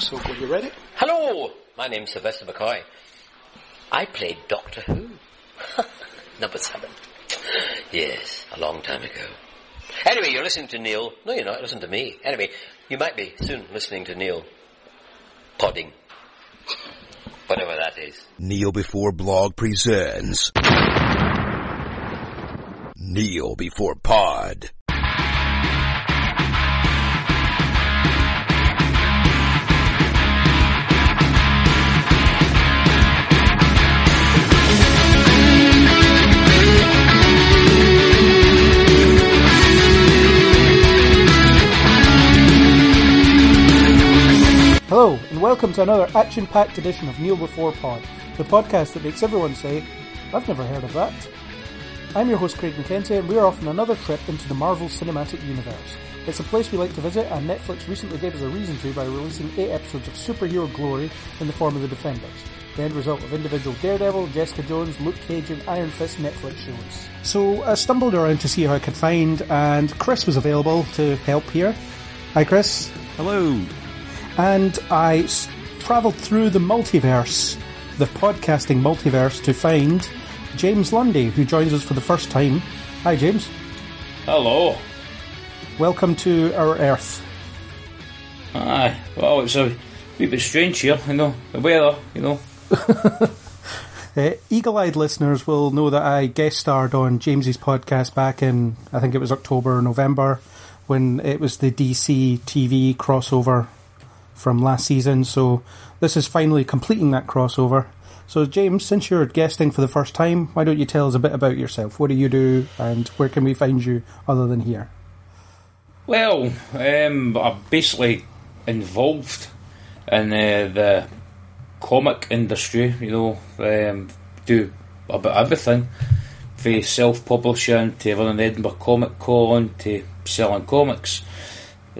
So when you're ready. Hello, my name's Sylvester McCoy. I played Doctor Who. Number 7. Yes, a long time ago. Anyway, you're listening to Neil. No, you're not. Listen to me. Anyway, you might be soon listening to Neil Podding. Whatever that is. Kneel Before Blog presents Kneel Before Pod. Hello, and welcome to another action-packed edition of Kneel Before Pod, the podcast that makes everyone say, I've never heard of that. I'm your host Craig McKenzie, and we're off on another trip into the Marvel Cinematic Universe. It's a place we like to visit, and Netflix recently gave us a reason to by releasing 8 episodes of superhero glory in the form of The Defenders, the end result of individual Daredevil, Jessica Jones, Luke Cage and Iron Fist Netflix shows. So I stumbled around to see how I could find, and Chris was available to help here. Hi Chris. Hello. And I travelled through the multiverse, the podcasting multiverse, to find James Lundy, who joins us for the first time. Hi, James. Hello. Welcome to our Earth. Aye. Well, it's a wee bit strange here, you know, the weather, you know. Eagle-eyed listeners will know that I guest starred on James's podcast back in, I think it was October or November, when it was the DC TV crossover from last season, so this is finally completing that crossover. So James, since you're guesting for the first time, why don't you tell us a bit about yourself? What do you do and where can we find you other than here? Well, I'm basically involved in the comic industry, you know, do about everything, from self-publishing to running the Edinburgh Comic Con to selling comics.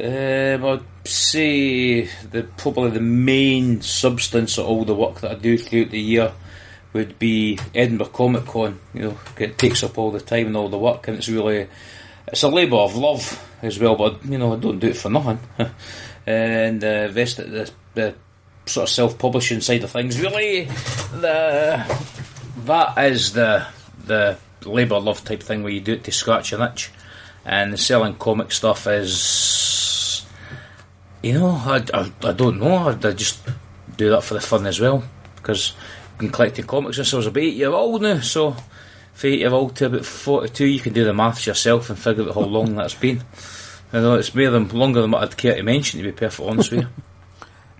I'd say that probably the main substance of all the work that I do throughout the year would be Edinburgh Comic Con. You know, it takes up all the time and all the work, and it's a labour of love as well. But you know, I don't do it for nothing. And the rest of the sort of self-publishing side of things, really, that is the labour of love type thing where you do it to scratch an itch. And the selling comic stuff is, you know, I don't know. I just do that for the fun as well, because I've been collecting comics since I was about 8 years old now. So from 8 years old to about 42, you can do the maths yourself and figure out how long that's been. You know, it's longer than what I'd care to mention, to be perfectly honest with you.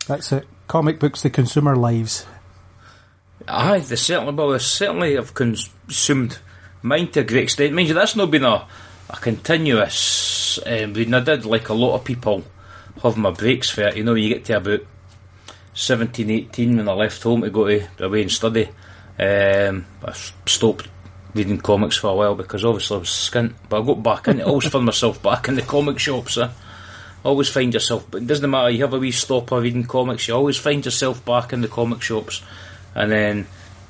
That's it. Comic books, the consumer lives. Aye, they certainly have consumed mine to a great extent. Mind you, that's not been a continuous reading. I did, like a lot of people, have my breaks for it. You know, you get to about 17, 18 when I left home to go away and study. I stopped reading comics for a while because obviously I was skint, but I got back in. I always find myself back in the comic shops. Always find yourself, but it doesn't matter, you have a wee stop of reading comics, you always find yourself back in the comic shops. And then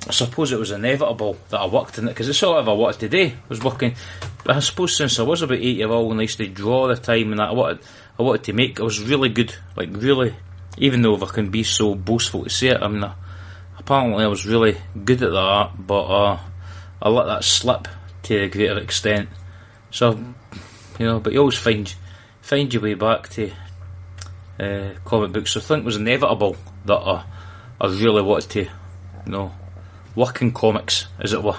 I suppose it was inevitable that I worked in it, because it's all I ever wanted to do. I was working, I suppose, since I was about 8 years old, and I used to draw all the time, and I wanted to make, I was really good, like really, even though I can be so boastful to say it, I mean, apparently I was really good at that, but I let that slip to a greater extent. So, you know, but you always find your way back to comic books, so I think it was inevitable that I really wanted to, you know, work in comics, as it were,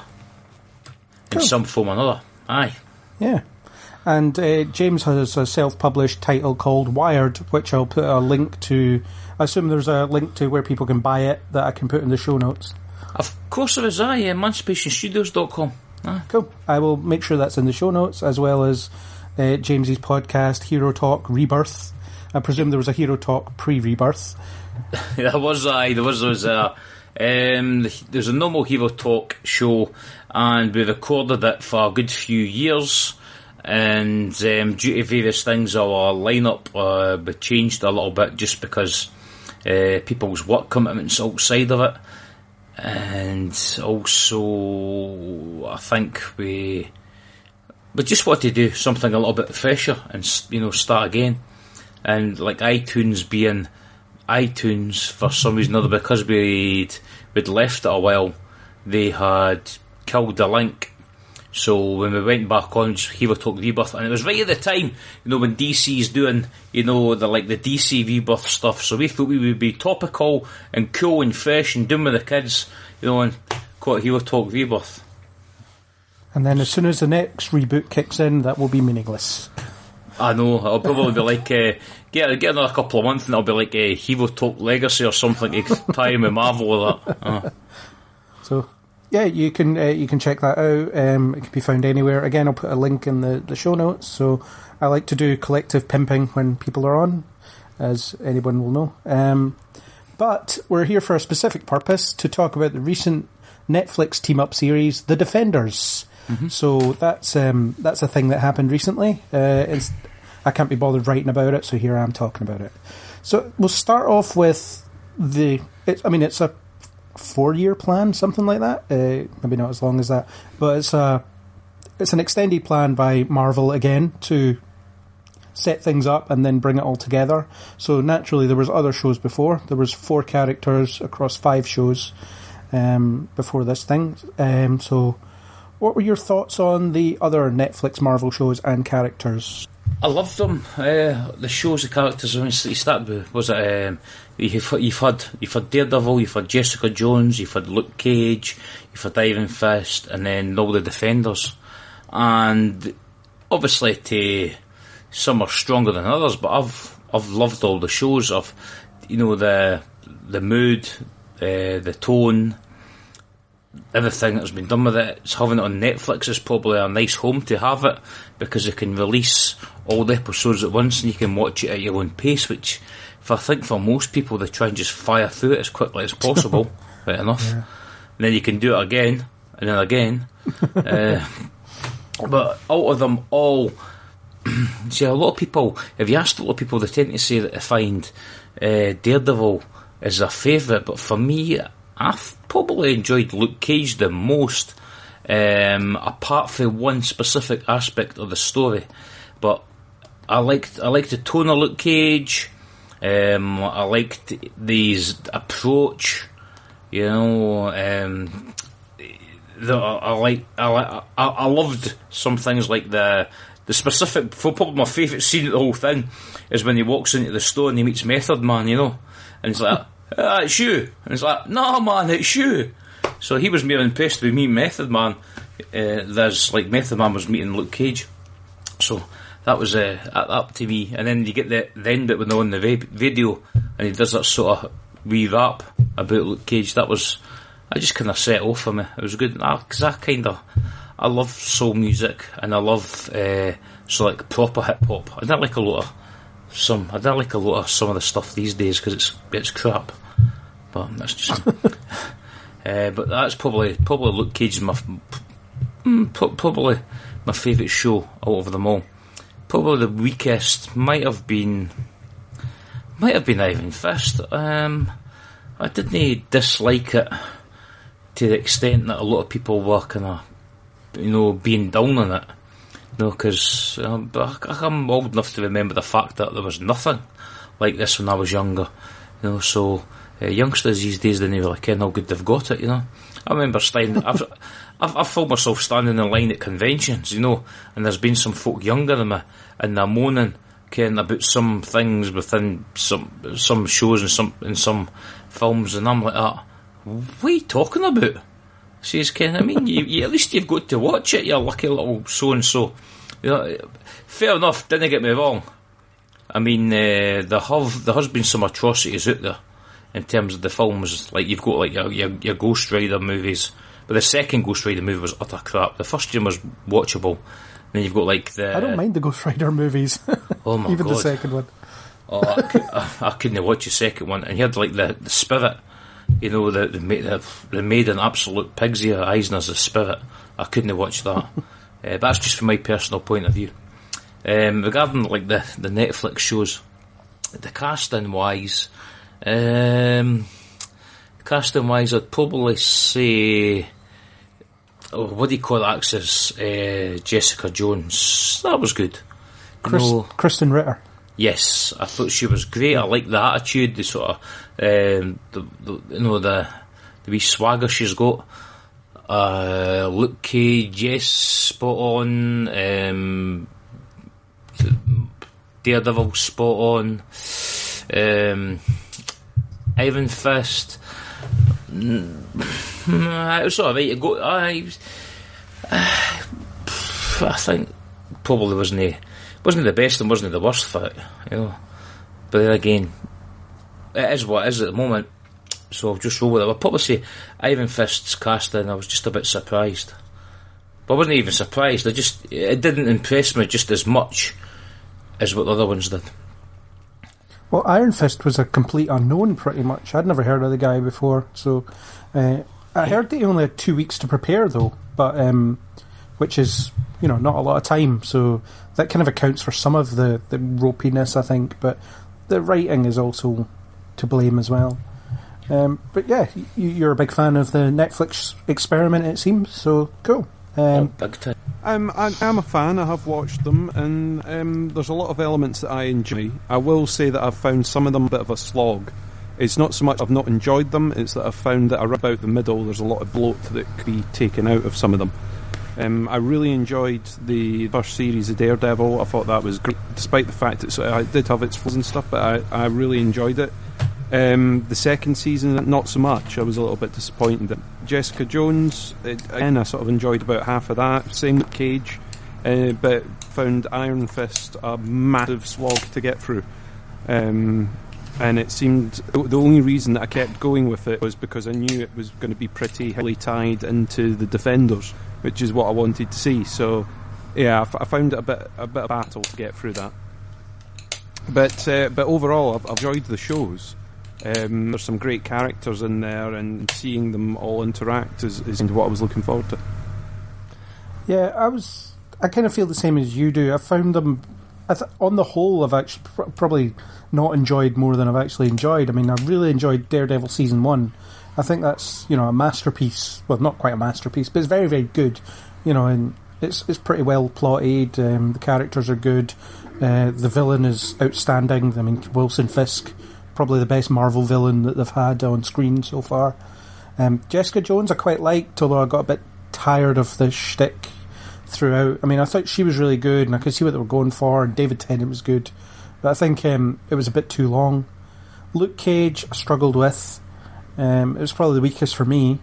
in some form or another. Aye. Yeah. And James has a self-published title called Wired, which I'll put a link to. I assume there's a link to where people can buy it that I can put in the show notes. Of course there is, aye, emancipationstudios.com. Aye. Cool. I will make sure that's in the show notes, as well as James's podcast, Hero Talk Rebirth. I presume there was a Hero Talk pre-Rebirth. There was. There's a normal Hero Talk show, and we recorded it for a good few years, and due to various things our lineup changed a little bit, just because people's work commitments outside of it, and also I think we just wanted to do something a little bit fresher and, you know, start again, and like iTunes being iTunes, for some reason or other, because we'd left it a while, they had killed the link. So when we went back on, Hero Talk Rebirth, and it was right at the time, when DC's doing, the DC Rebirth stuff, so we thought we would be topical and cool and fresh and doing with the kids, and caught Hero Talk Rebirth. And then as soon as the next reboot kicks in, that will be meaningless. I know, it'll probably be like, get another couple of months and it'll be like a Hero Talk Legacy or something to tie in with Marvel or that. So... yeah, you can check that out. It can be found anywhere. Again, I'll put a link in the show notes. So I like to do collective pimping when people are on, as anyone will know. But we're here for a specific purpose, to talk about the recent Netflix team-up series, The Defenders. Mm-hmm. So that's a thing that happened recently. I can't be bothered writing about it, so here I am talking about it. So we'll start off with it's a 4-year plan, something like that. Maybe not as long as that, but it's an extended plan by Marvel again to set things up and then bring it all together. So naturally, there was other shows before. There was 4 characters across 5 shows before this thing. So, what were your thoughts on the other Netflix Marvel shows and characters? I loved them. The shows, the characters. I mean, you started with, was it? You've had Daredevil, you've had Jessica Jones, you've had Luke Cage, you've had Iron Fist, and then all the Defenders. And obviously, some are stronger than others, but I've loved all the shows. I've the mood, the tone, everything that's been done with it. It's having it on Netflix is probably a nice home to have it, because you can release all the episodes at once and you can watch it at your own pace, which, I think, for most people, they try and just fire through it as quickly as possible. Right enough. Yeah. And then you can do it again and then again. But out of them all, see, a lot of people, if you ask a lot of people, they tend to say that they find Daredevil is their favourite, but for me, I've probably enjoyed Luke Cage the most, apart from one specific aspect of the story. But I liked the tone of Luke Cage. I liked his approach, I loved some things like the specific, probably my favourite scene of the whole thing is when he walks into the store and he meets Method Man, and he's like, "Ah, it's you," and he's like, "No, man, it's you." So he was more impressed with me, Method Man, Method Man was meeting Luke Cage. So that was up to me. And then you get the end bit when they're on the video and he does that sort of wee rap about Luke Cage. That was, I just kind of set off for me. It was good, because I love soul music and I love proper hip hop. I don't like some of the stuff these days because it's crap. But that's just but that's probably Luke Cage, probably my favourite show out of them all. Probably the weakest might have been Iron Fist. I didn't dislike it to the extent that a lot of people were kind of, being down on it. Because I'm old enough to remember the fact that there was nothing like this when I was younger. So youngsters these days, they don't really care how good they've got it. I remember standing. I've found myself standing in line at conventions, and there's been some folk younger than me, and they're moaning, caring about some things within some shows and some films, and I'm like, "What are you talking about?" Says Ken. I mean, you at least you've got to watch it. You're lucky little so and so. Fair enough. Didn't get me wrong. I mean, there has been some atrocities out there in terms of the films. Like you've got your Ghost Rider movies. But the second Ghost Rider movie was utter crap. The first one was watchable. Then you've got I don't mind the Ghost Rider movies. Oh my god! Even the second one. I couldn't watch the second one. And he had the Spirit. They made an absolute pigs of Eisner's The Spirit. I couldn't watch that. But that's just from my personal point of view. Regarding the Netflix shows, the casting wise, I'd probably say. Jessica Jones. That was good. Kristen Ritter. Yes, I thought she was great. I like the attitude, the sort of, the wee swagger she's got. Luke Cage, yes, spot on. Daredevil, spot on. Iron Fist. It was alright. I think probably wasn't the best and wasn't the worst fit, you know. But then again, it is what it is at the moment, so I'll just roll with it. I'll probably say Iron Fist's casting, I was just a bit surprised. But I wasn't even surprised, it didn't impress me just as much as what the other ones did. Well, Iron Fist was a complete unknown, pretty much. I'd never heard of the guy before, so... I heard that he only had 2 weeks to prepare, though, but which is, you know, not a lot of time, so that kind of accounts for some of the ropiness, I think, but the writing is also to blame as well. But yeah, you're a big fan of the Netflix experiment, it seems, so cool. I'm a fan. I have watched them, and there's a lot of elements that I enjoy. I will say that I've found some of them a bit of a slog. It's not so much I've not enjoyed them, it's that I've found that around about the middle there's a lot of bloat that could be taken out of some of them. I really enjoyed the first series of Daredevil. I thought that was great, despite the fact that it did have its flaws and stuff, but I really enjoyed it. The second season, not so much. I was a little bit disappointed. Jessica Jones, again, I sort of enjoyed about half of that. Same with Cage, but found Iron Fist a massive slog to get through. And it seemed the only reason that I kept going with it was because I knew it was going to be pretty heavily tied into the Defenders, which is what I wanted to see. So, yeah, I found it a bit of battle to get through that. But overall, I've enjoyed the shows. There's some great characters in there, and seeing them all interact is what I was looking forward to. Yeah, I kind of feel the same as you do. I found them. On the whole, I've actually probably not enjoyed more than I've actually enjoyed. I mean, I really enjoyed Daredevil Season 1. I think that's, you know, a masterpiece. Well, not quite a masterpiece, but it's very, very good. You know, and it's pretty well plotted. The characters are good. The villain is outstanding. I mean, Wilson Fisk, probably the best Marvel villain that they've had on screen so far. Jessica Jones I quite liked, although I got a bit tired of the shtick throughout. I mean, I thought she was really good, and I could see what they were going for, and David Tennant was good, but I think it was a bit too long. Luke Cage I struggled with. It was probably the weakest for me,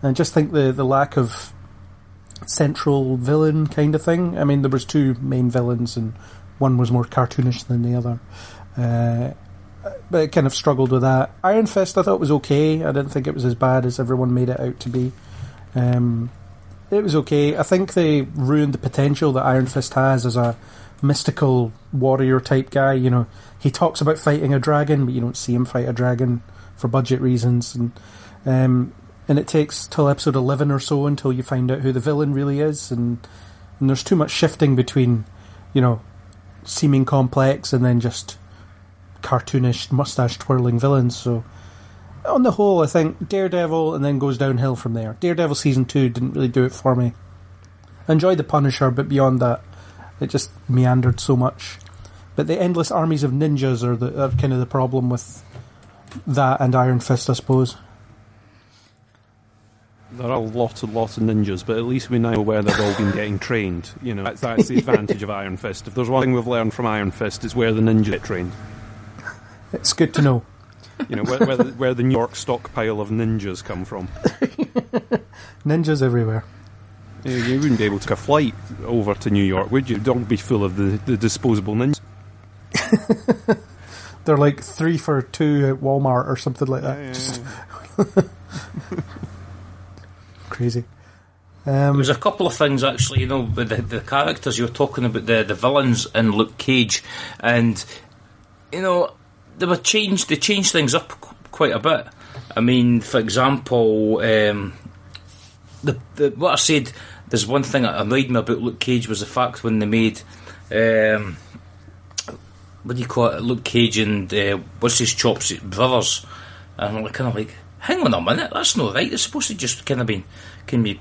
and I just think the lack of central villain kind of thing. I mean, there was two main villains, and one was more cartoonish than the other, but it kind of struggled with that. Iron Fist I thought was okay. I didn't think it was as bad as everyone made it out to be. It was okay. I think they ruined the potential that Iron Fist has as a mystical warrior type guy. You know, he talks about fighting a dragon, but you don't see him fight a dragon for budget reasons. And it takes till episode 11 or so until you find out who the villain really is. And there's too much shifting between, you know, seeming complex and then just cartoonish, mustache twirling villains. So on the whole, I think Daredevil, and then goes downhill from there. Daredevil Season 2 didn't really do it for me. I enjoyed the Punisher, but beyond that, it just meandered so much. But the endless armies of ninjas are kind of the problem with that and Iron Fist, I suppose. There are a lot of ninjas, but at least we now know where they've all been getting trained. You know, that's the advantage of Iron Fist. If there's one thing we've learned from Iron Fist, it's where the ninjas get trained. It's good to know. You know, where the New York stockpile of ninjas come from. Ninjas everywhere. You wouldn't be able to take a flight over to New York, would you? Don't be full of the disposable ninjas. They're like 3 for 2 at Walmart or something like that. Yeah. Just crazy. There was a couple of things, actually, you know, with the characters. You were talking about the villains in Luke Cage, and, you know, they changed things up quite a bit. I mean, for example, what I said, there's one thing that annoyed me about Luke Cage was the fact when they made, Luke Cage and what's-his-chops brothers. And I'm kind of like, hang on a minute, that's not right. They're supposed to just kind of be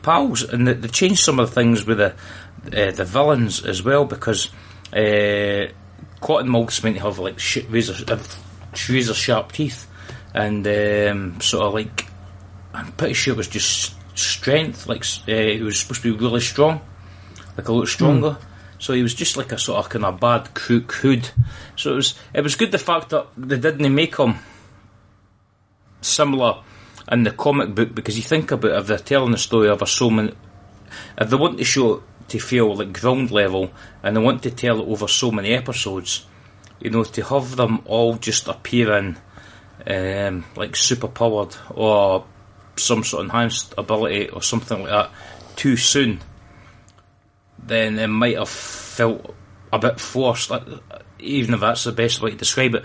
pals. And they changed some of the things with the villains as well, because cotton moulds meant to have like razor sharp teeth, and sort of like, I'm pretty sure it was just strength, like it was supposed to be really strong, like a lot stronger. So he was just like a sort of kind of bad crook hood. So it was good the fact that they didn't make him similar in the comic book, because you think about it, if they're telling the story of a so many, if they want to show it to feel like ground level and they want to tell it over so many episodes, you know, to have them all just appearing like super powered or some sort of enhanced ability or something like that too soon, then it might have felt a bit forced, even if that's the best way to describe it.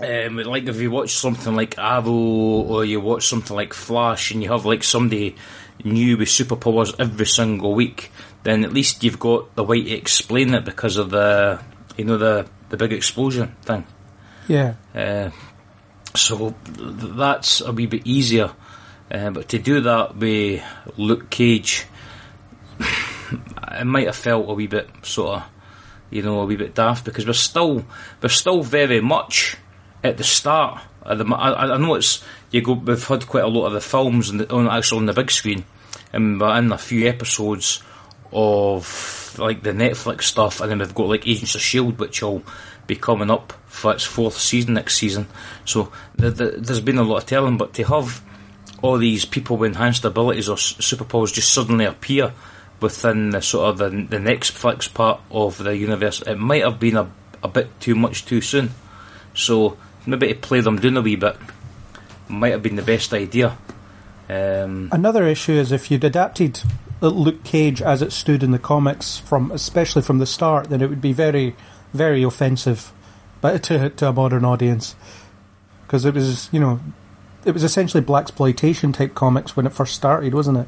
Like if you watch something like Arrow or you watch something like Flash and you have like somebody new with superpowers every single week, then at least you've got the way to explain it because of the, you know, the big explosion thing. Yeah. So that's a wee bit easier, but to do that with Luke Cage, it might have felt a wee bit sort of, you know, a wee bit daft, because we're still very much at the start. I know it's, you go, we've had quite a lot of the films on the big screen, and we're in a few episodes of like the Netflix stuff, and then we've got like Agents of S.H.I.E.L.D., which will be coming up for its 4th season next season. So there's been a lot of telling, but to have all these people with enhanced abilities or superpowers just suddenly appear within the sort of the Netflix part of the universe, it might have been a bit too much too soon. So maybe to play them down a wee bit might have been the best idea. Another issue is if you'd adapted Luke Cage as it stood in the comics, especially from the start, then it would be very, very offensive, but to a modern audience, because it was, you know, it was essentially blaxploitation type comics when it first started, wasn't it?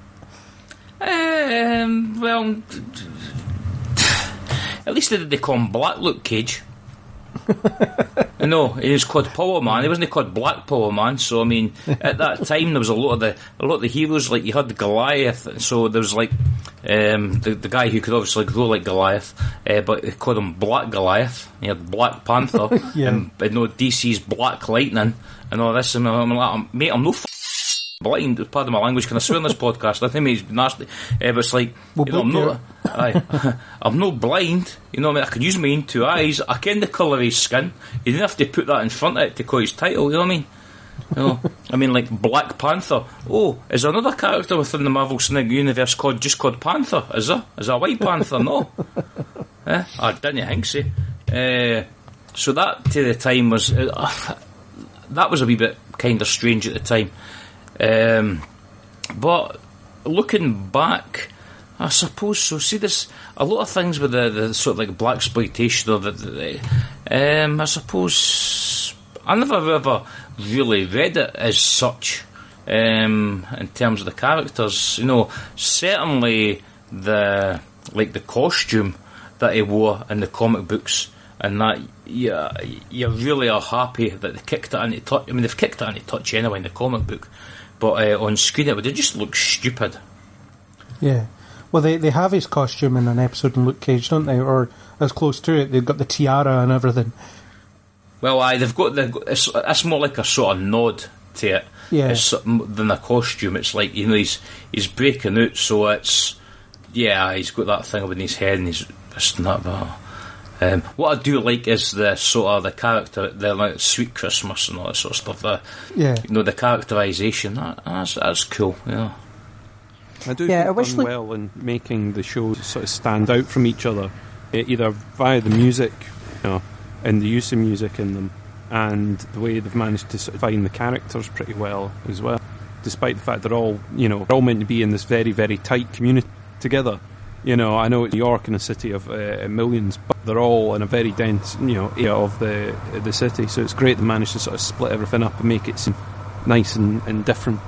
Well, at least they call him Black Luke Cage. No, he was called Power Man. He wasn't called Black Power Man. So I mean, at that time there was a lot of the heroes, like you had Goliath, and so there was like the guy who could obviously grow like Goliath, but they called him Black Goliath. He had Black Panther, yeah. and no, DC's Black Lightning and all this. And I'm like, mate, I'm no blind, pardon my language, can I swear on this podcast? I think it's nasty, but it's like, we'll, you know, I'm not blind, you know what I mean, I can use my own two eyes, I can the colour of his skin, you didn't have to put that in front of it to call his title, you know what I mean? You know, I mean, like Black Panther, oh, is there another character within the Marvel Cinematic Universe called Panther, is there? Is there a White Panther? No. I didn't think so. So that, to the time, was, that was a wee bit kind of strange at the time. But looking back, I suppose so. See, there's a lot of things with the sort of like blaxploitation or I suppose I never ever really read it as such, in terms of the characters, you know. Certainly the costume that he wore in the comic books, and that, yeah, you really are happy that they kicked it into touch. I mean, they've kicked it into touch anyway in the comic book, but on screen it would just look stupid. Yeah, well, they have his costume in an episode in Luke Cage, don't they? Or as close to it, they've got the tiara and everything. Well, aye, they've got it's more like a sort of nod to it, yeah, than a costume. It's like, you know, he's breaking out, so it's, yeah, he's got that thing on his head and he's this and that. What I do like is the sort of the character, the like Sweet Christmas and all that sort of stuff. You know, the characterisation, that's cool. Yeah, I do. Yeah, think done well in making the shows sort of stand out from each other, either via the music, you know, and the use of music in them, and the way they've managed to sort of find the characters pretty well as well, despite the fact they're all, you know, they're all meant to be in this very, very tight community together. You know, I know it's New York and a city of millions, but they're all in a very dense, you know, area of the city. So it's great they managed to sort of split everything up and make it seem nice and different.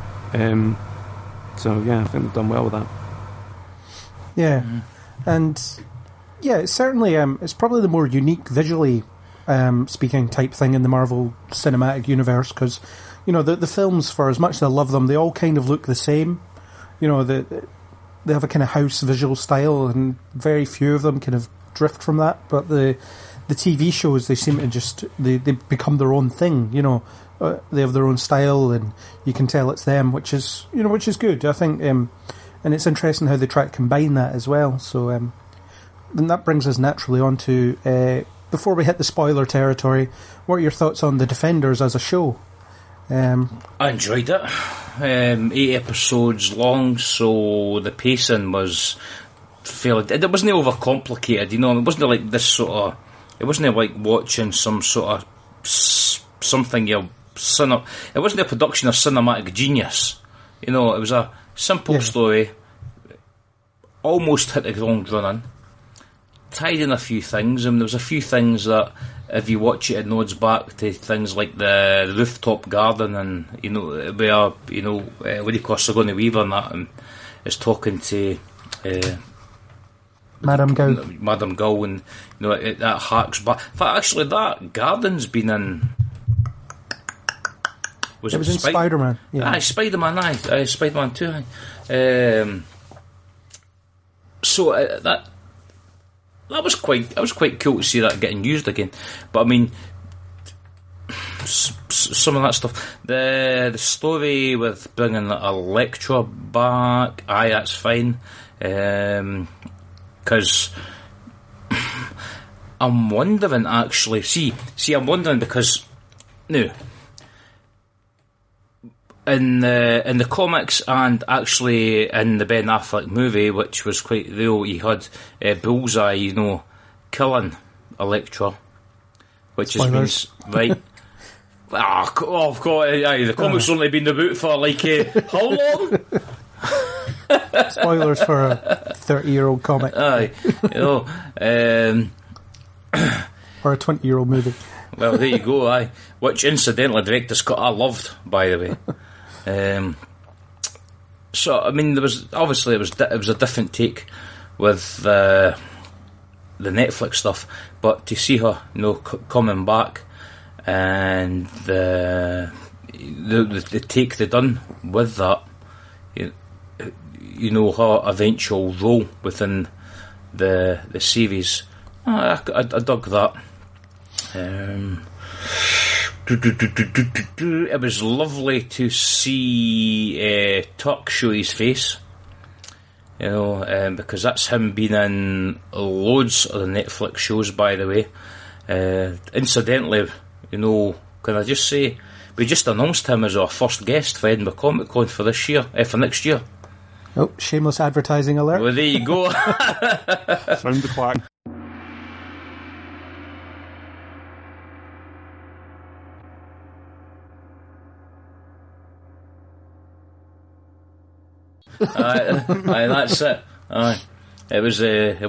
So yeah, I think they've done well with that. Yeah, and yeah, it's certainly it's probably the more unique visually speaking type thing in the Marvel Cinematic Universe, because, you know, the films, for as much as I love them, they all kind of look the same. You know, they have a kind of house visual style, and very few of them kind of drift from that. But the the TV shows, they seem to just they become their own thing. You know, they have their own style, and you can tell it's them, which is which is good. I think, and it's interesting how they try to combine that as well. So then that brings us naturally on to before we hit the spoiler territory, what are your thoughts on The Defenders as a show? I enjoyed it. 8 episodes long, so the pacing was fairly. It wasn't overcomplicated, It wasn't like this sort of. It wasn't like watching some sort of something It wasn't a production of cinematic genius, It was a simple story, almost hit the ground running, tied in a few things, and there was a few things that. If you watch it nods back to things like the rooftop garden and, where, what do you call Sigourney Weaver and that, and is talking to Madam Gao. Madam Gao, and, that harks back. In fact, actually, that garden's been in... It was in Spider-Man. Yeah. Aye, Spider-Man 2, aye. That was quite cool to see that getting used again. But I mean, some of that stuff. The story with bringing Elektra back, that's fine. Because I'm wondering actually. See, I'm wondering because now in the comics and actually in the Ben Affleck movie, which was quite real, he had Bullseye, killing Elektra, which has been right. Of course, the comics only been about for like how long? Spoilers for a 30-year-old comic. Aye, or a 20-year-old movie. Well, there you go. Which incidentally, director Scott I loved, by the way. So I mean, there was obviously it was a different take with the Netflix stuff, but to see her coming back and the take they done with that, her eventual role within the series, I dug that. It was lovely to see Turk show his face, because that's him being in loads of the Netflix shows, by the way. Incidentally, can I just say, we just announced him as our first guest for Edinburgh Comic Con for this year, for next year. Oh, shameless advertising alert. Well, there you go. Sound the clock. Aye, that's it. Aye. It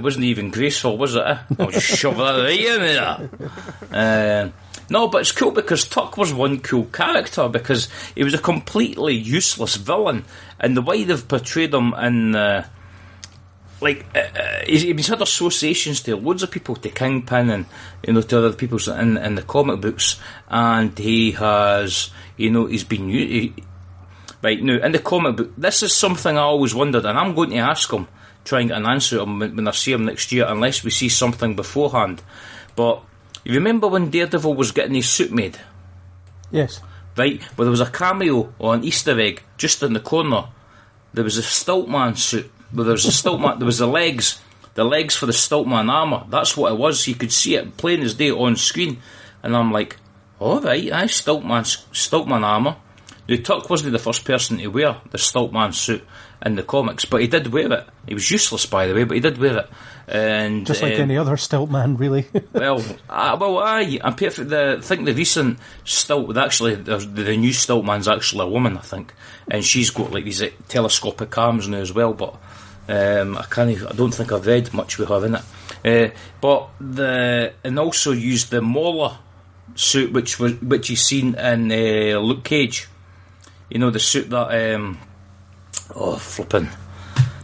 wasn't even graceful, was it? I'll just shove that right in there. No, but it's cool because Tuck was one cool character because he was a completely useless villain, and the way they've portrayed him in, he's had associations to loads of people, to Kingpin and to other people in the comic books, and he has he's been. Right, now, in the comic book, this is something I always wondered, and I'm going to ask him, try and get an answer to him when I see him next year, unless we see something beforehand. But, you remember when Daredevil was getting his suit made? Yes. Right, well, there was a cameo, or an Easter egg, just in the corner. There was a Stilt-Man suit. Well, there was a Stilt-Man, there was the legs for the Stilt-Man armour. That's what it was. You could see it plain as day on screen. And I'm like, alright, Stilt-Man armour. Now, Turk wasn't the first person to wear the Stilt-Man suit in the comics, but he did wear it. He was useless, by the way, but he did wear it. And just like any other Stilt-Man, really. I think the recent Stilt, actually, the new Stilt-Man's actually a woman, I think, and she's got like these telescopic arms now as well. But I don't think I've read much with her in it. And also used the Mauler suit, which he's seen in Luke Cage. The suit that, flipping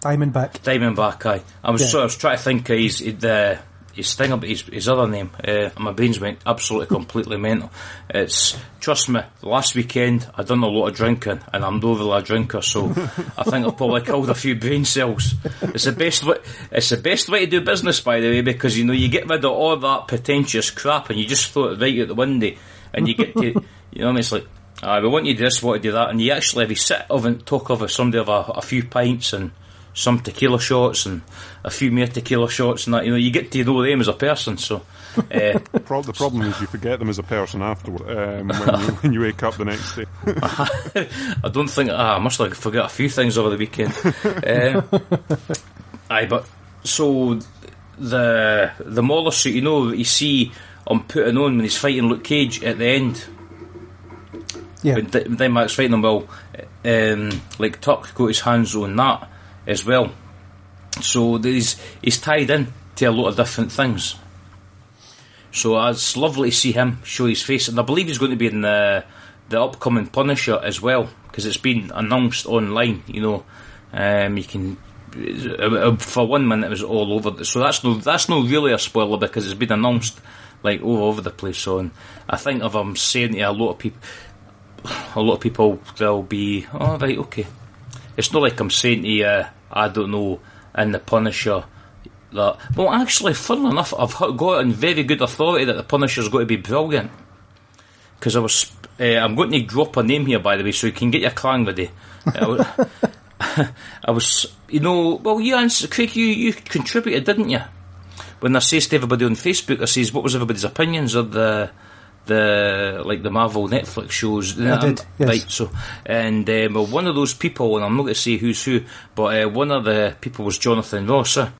Diamondback. I was trying to think. He's the his thing about his other name. My brains went absolutely completely mental. It's, trust me, last weekend I done a lot of drinking, and I'm not really a drinker, so I think I probably killed a few brain cells. It's the best way to do business, by the way, because you know you get rid of all that pretentious crap and you just throw it right out the window, and you get to, you know what I mean, it's like, we want you to do this, want to do that, and you actually have a sit of and talk of somebody of a few pints and some tequila shots and a few more tequila shots and that, you know, you get to know them as a person, so... the problem is you forget them as a person afterward, when you wake up the next day. I don't think... I must have forgot a few things over the weekend. So the Mauler suit, you know, you see him putting on when he's fighting Luke Cage at the end. Yeah. When Dimback's fighting him, well, like Turk got his hands on that as well, so he's tied in to a lot of different things, so it's lovely to see him show his face, and I believe he's going to be in the upcoming Punisher as well, because it's been announced online, you know. You can, for 1 minute it was all over, so that's not really a spoiler because it's been announced like all over the place. So, and I think if I'm saying to a lot of people, they'll be, oh right, okay, it's not like I'm saying to you, I don't know, in the Punisher that. Well, actually, funnily enough, I've got on very good authority that the Punisher's got to be brilliant, because I was. I'm going to drop a name here, by the way, so you can get your clang ready. I was, you know, well, you answered, Craig. You contributed, didn't you? When I says to everybody on Facebook, I says, what was everybody's opinions of the like the Marvel Netflix shows? I did, yes. Right, so, and well, one of those people, and I'm not going to say who's who, but one of the people was Jonathan Ross. And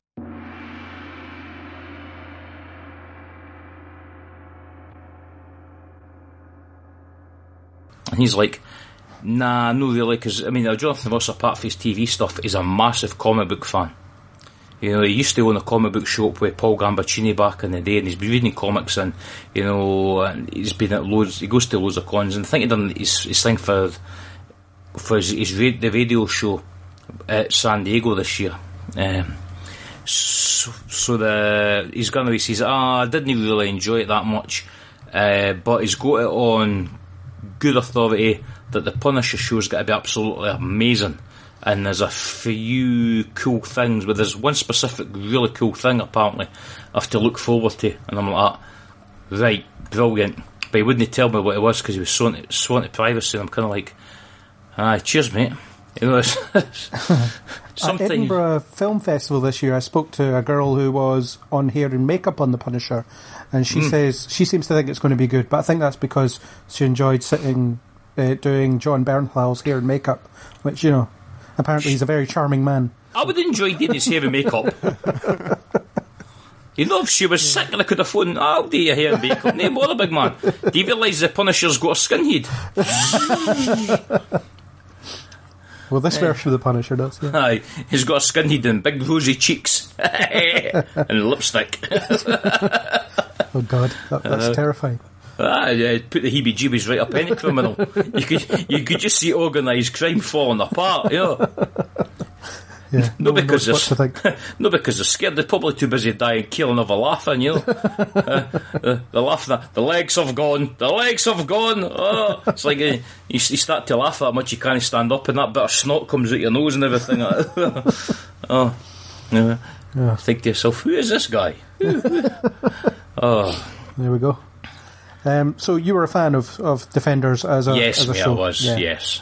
he's like, nah, no really, because I mean Jonathan Ross, apart from his TV stuff, is a massive comic book fan. You know, he used to own a comic book shop with Paul Gambaccini back in the day, and he's been reading comics, and you know, and he's been at loads. He goes to loads of cons, and I think he done his thing for the radio show at San Diego this year. So he's gonna he says, I didn't really enjoy it that much, but he's got it on good authority that the Punisher show's got to be absolutely amazing. And there's a few cool things, but there's one specific really cool thing apparently I have to look forward to, and I'm like, right, brilliant. But he wouldn't tell me what it was because he was sworn to privacy, and I'm kind of like, aye, cheers mate, you know. At Edinburgh Film Festival this year, I spoke to a girl who was on hair and makeup on The Punisher, and she says she seems to think it's going to be good, but I think that's because she enjoyed sitting doing John Bernthal's hair and makeup, which, you know, apparently he's a very charming man. I would enjoy doing his hair and makeup. You know, if she was sick and I could have phoned, I'll do your hair and makeup. No bother, big man. Do you realise the Punisher's got a skinhead? Well, this version of the Punisher does, yeah. Aye, he's got a skinhead and big rosy cheeks. And lipstick. Oh, God, that's terrifying. Put the heebie-jeebies right up any criminal. You could just see organised crime falling apart, you know. Yeah, because they're scared. They're probably too busy dying, killing over laughing, you know. They're laughing at, the legs have gone. Oh. It's like you start to laugh that much you can't stand up, and that bit of snot comes out your nose and everything. Oh, yeah. Yeah. Think to yourself, who is this guy? Oh, there we go. So you were a fan of Defenders as a show? Yes, I was, yes.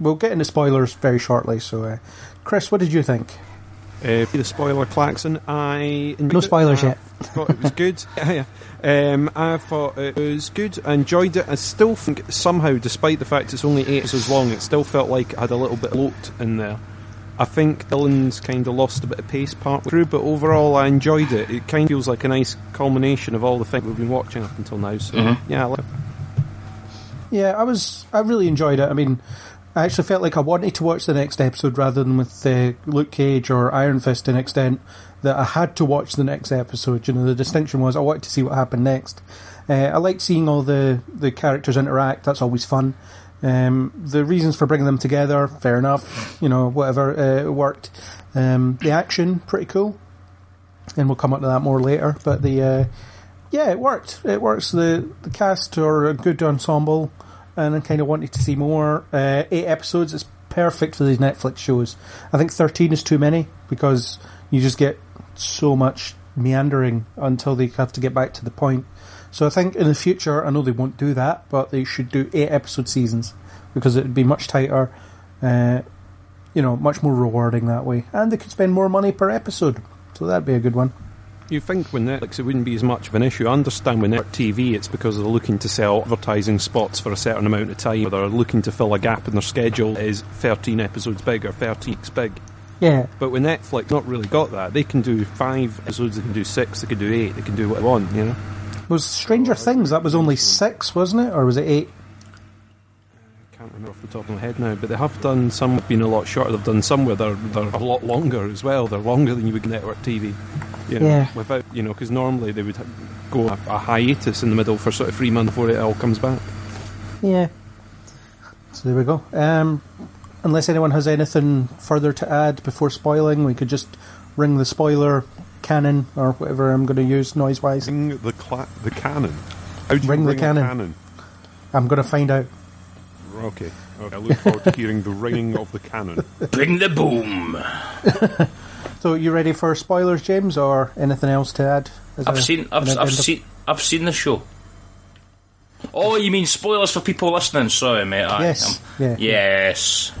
We'll get into spoilers very shortly, so... Chris, what did you think? For the spoiler klaxon, no spoilers yet. I thought it was good. I thought it was good. I enjoyed it. I still think somehow, despite the fact it's only 8 episodes long, it still felt like I had a little bit of bloat in there. I think Dylan's kind of lost a bit of pace partway through, but overall I enjoyed it. It kind of feels like a nice culmination of all the things we've been watching up until now. So yeah, I like it. Yeah, I really enjoyed it. I mean, I actually felt like I wanted to watch the next episode rather than with Luke Cage or Iron Fist, to an extent that I had to watch the next episode. You know, the distinction was I wanted to see what happened next. I liked seeing all the characters interact. That's always fun. The reasons for bringing them together, fair enough, you know, whatever, it worked. The action, pretty cool. and we'll come up to that more later. But the yeah, it worked. It works. The cast are a good ensemble, and I kind of wanted to see more. 8 episodes. It's perfect for these Netflix shows. I think 13 is too many because you just get so much meandering until they have to get back to the point. So I think in the future, I know they won't do that, but they should do 8 episode seasons because it would be much tighter, you know, much more rewarding that way. And they could spend more money per episode, so that'd be a good one. You think with Netflix it wouldn't be as much of an issue. I understand with network TV it's because they're looking to sell advertising spots for a certain amount of time, or they're looking to fill a gap in their schedule. It is 13 episodes big or 13 weeks big. Yeah. But with Netflix, not really got that. They can do 5 episodes, they can do 6, they can do 8, they can do what they want, you know. Was Stranger Things, that was only 6, wasn't it? Or was it 8? I can't remember off the top of my head now, but they have done some have been a lot shorter. They've done some where they're a lot longer as well. They're longer than you would network TV. You know, yeah. Without, you know, because normally they would go a hiatus in the middle for sort of 3 months before it all comes back. Yeah. So there we go. Unless anyone has anything further to add before spoiling, we could just ring the spoiler cannon or whatever I'm going to use noise-wise. Ring the cannon. How do you ring the cannon? I'm going to find out. Okay. I look forward to hearing the ringing of the cannon. Bring the boom. So, you ready for spoilers, James, or anything else to add? I've seen the show. Oh, you mean spoilers for people listening? Sorry, mate. Yes.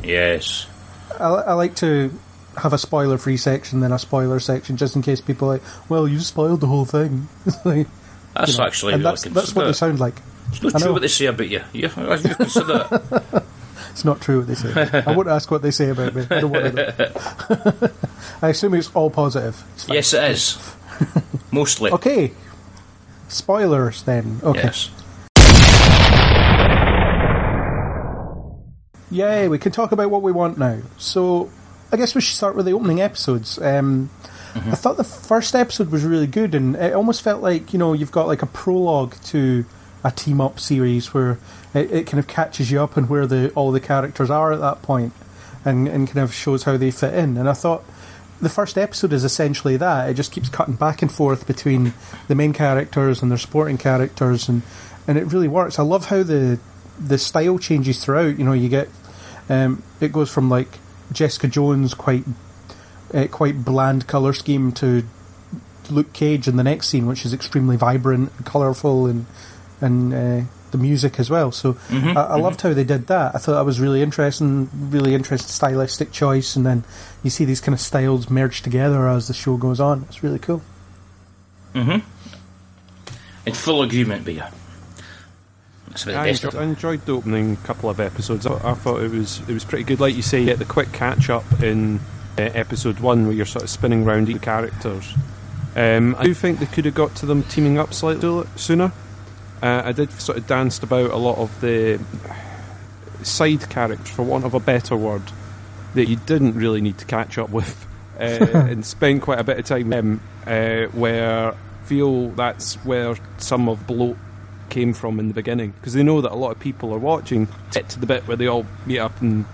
I like to have a spoiler-free section, then a spoiler section, just in case people are like, well, you spoiled the whole thing. That's actually really considerate. That's what they sound like. It's not true what they say about you. Yeah, you consider it. It's not true what they say. I won't ask what they say about me. I don't want to. I assume it's all positive. It's yes, it is. Mostly. Okay. Spoilers, then. Okay. Yes. Yay, we can talk about what we want now. So, I guess we should start with the opening episodes. I thought the first episode was really good, and it almost felt like, you know, you've got like a prologue to a team-up series where it kind of catches you up on where all the characters are at that point and kind of shows how they fit in. And I thought the first episode is essentially that. It just keeps cutting back and forth between the main characters and their supporting characters, and it really works. I love how the style changes throughout. You know, you get... it goes from, like, Jessica Jones' quite bland colour scheme to Luke Cage in the next scene, which is extremely vibrant and colourful and the music as well. So I loved how they did that. I thought that was really interesting stylistic choice, and then you see these kind of styles merge together as the show goes on. It's really cool. In full agreement, Bea. I enjoyed the opening couple of episodes. I thought it was pretty good. Like you say, you get the quick catch-up in episode 1 where you're sort of spinning around each characters. I do think they could have got to them teaming up slightly sooner. I did sort of danced about a lot of the side characters, for want of a better word, that you didn't really need to catch up with, and spend quite a bit of time with them, where I feel that's where some of bloat came from in the beginning, because they know that a lot of people are watching, get to the bit where they all meet up and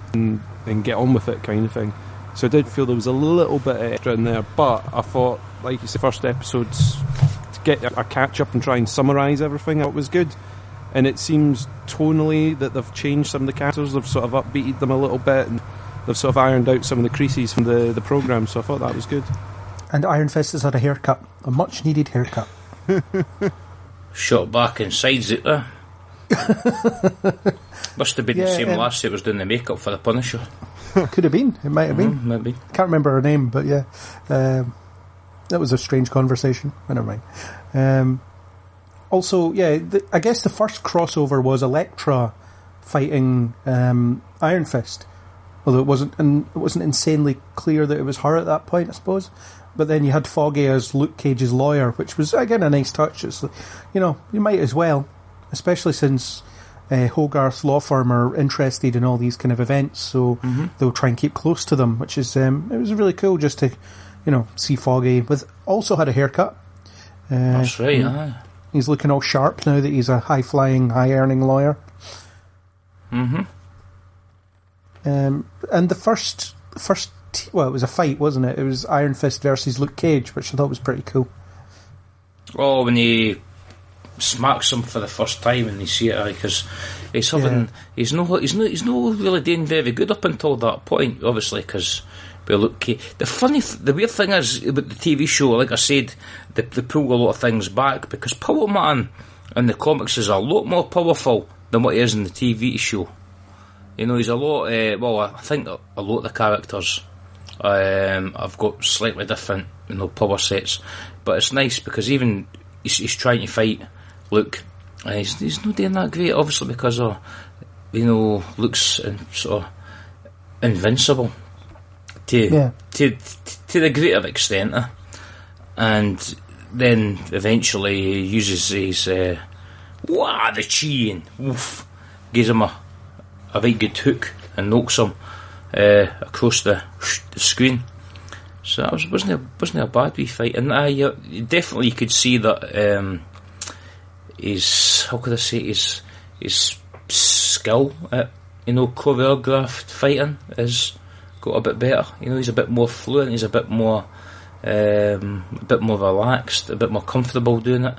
get on with it kind of thing. So I did feel there was a little bit extra in there, but I thought, like you said, first episode's... get a catch-up and try and summarise everything. It was good, and it seems tonally that they've changed some of the characters, they've sort of upbeated them a little bit, and they've sort of ironed out some of the creases from the programme, so I thought that was good. And Iron Fist has had a haircut, a much-needed haircut. Shot back and sides it there. Must have been the same lass that was doing the makeup for the Punisher. Could have been, it might have been. Maybe. Can't remember her name, but yeah. That was a strange conversation. Never mind. Also, yeah, I guess the first crossover was Elektra fighting Iron Fist, although it wasn't insanely clear that it was her at that point, I suppose. But then you had Foggy as Luke Cage's lawyer, which was again a nice touch. It's, you know, you might as well, especially since Hogarth's law firm are interested in all these kind of events, so they'll try and keep close to them, which is it was really cool just to. You know, see Foggy also had a haircut. That's right, he's looking all sharp now that he's a high-flying, high-earning lawyer. And the first well, it was a fight, wasn't it? It was Iron Fist versus Luke Cage, which I thought was pretty cool. Well, when he smacks him for the first time and you see it, because he's having, he's not really doing very good up until that point, obviously, because Luke Cage. The weird thing is about the TV show, like I said, they pull a lot of things back because Power Man in the comics is a lot more powerful than what he is in the TV show. You know, he's a lot. Well, I think a lot of the characters have got slightly different, you know, power sets, but it's nice because even he's trying to fight Luke, and he's not doing that great, obviously, because of, you know, Luke's sort of invincible. To the greater extent, and then eventually he uses his the chi and woof gives him a very good hook and knocks him across the screen. So that wasn't a bad wee fight, and definitely you could see that his skill at, you know, choreographed fighting is got a bit better. You know, he's a bit more fluent, he's a bit more relaxed, a bit more comfortable doing it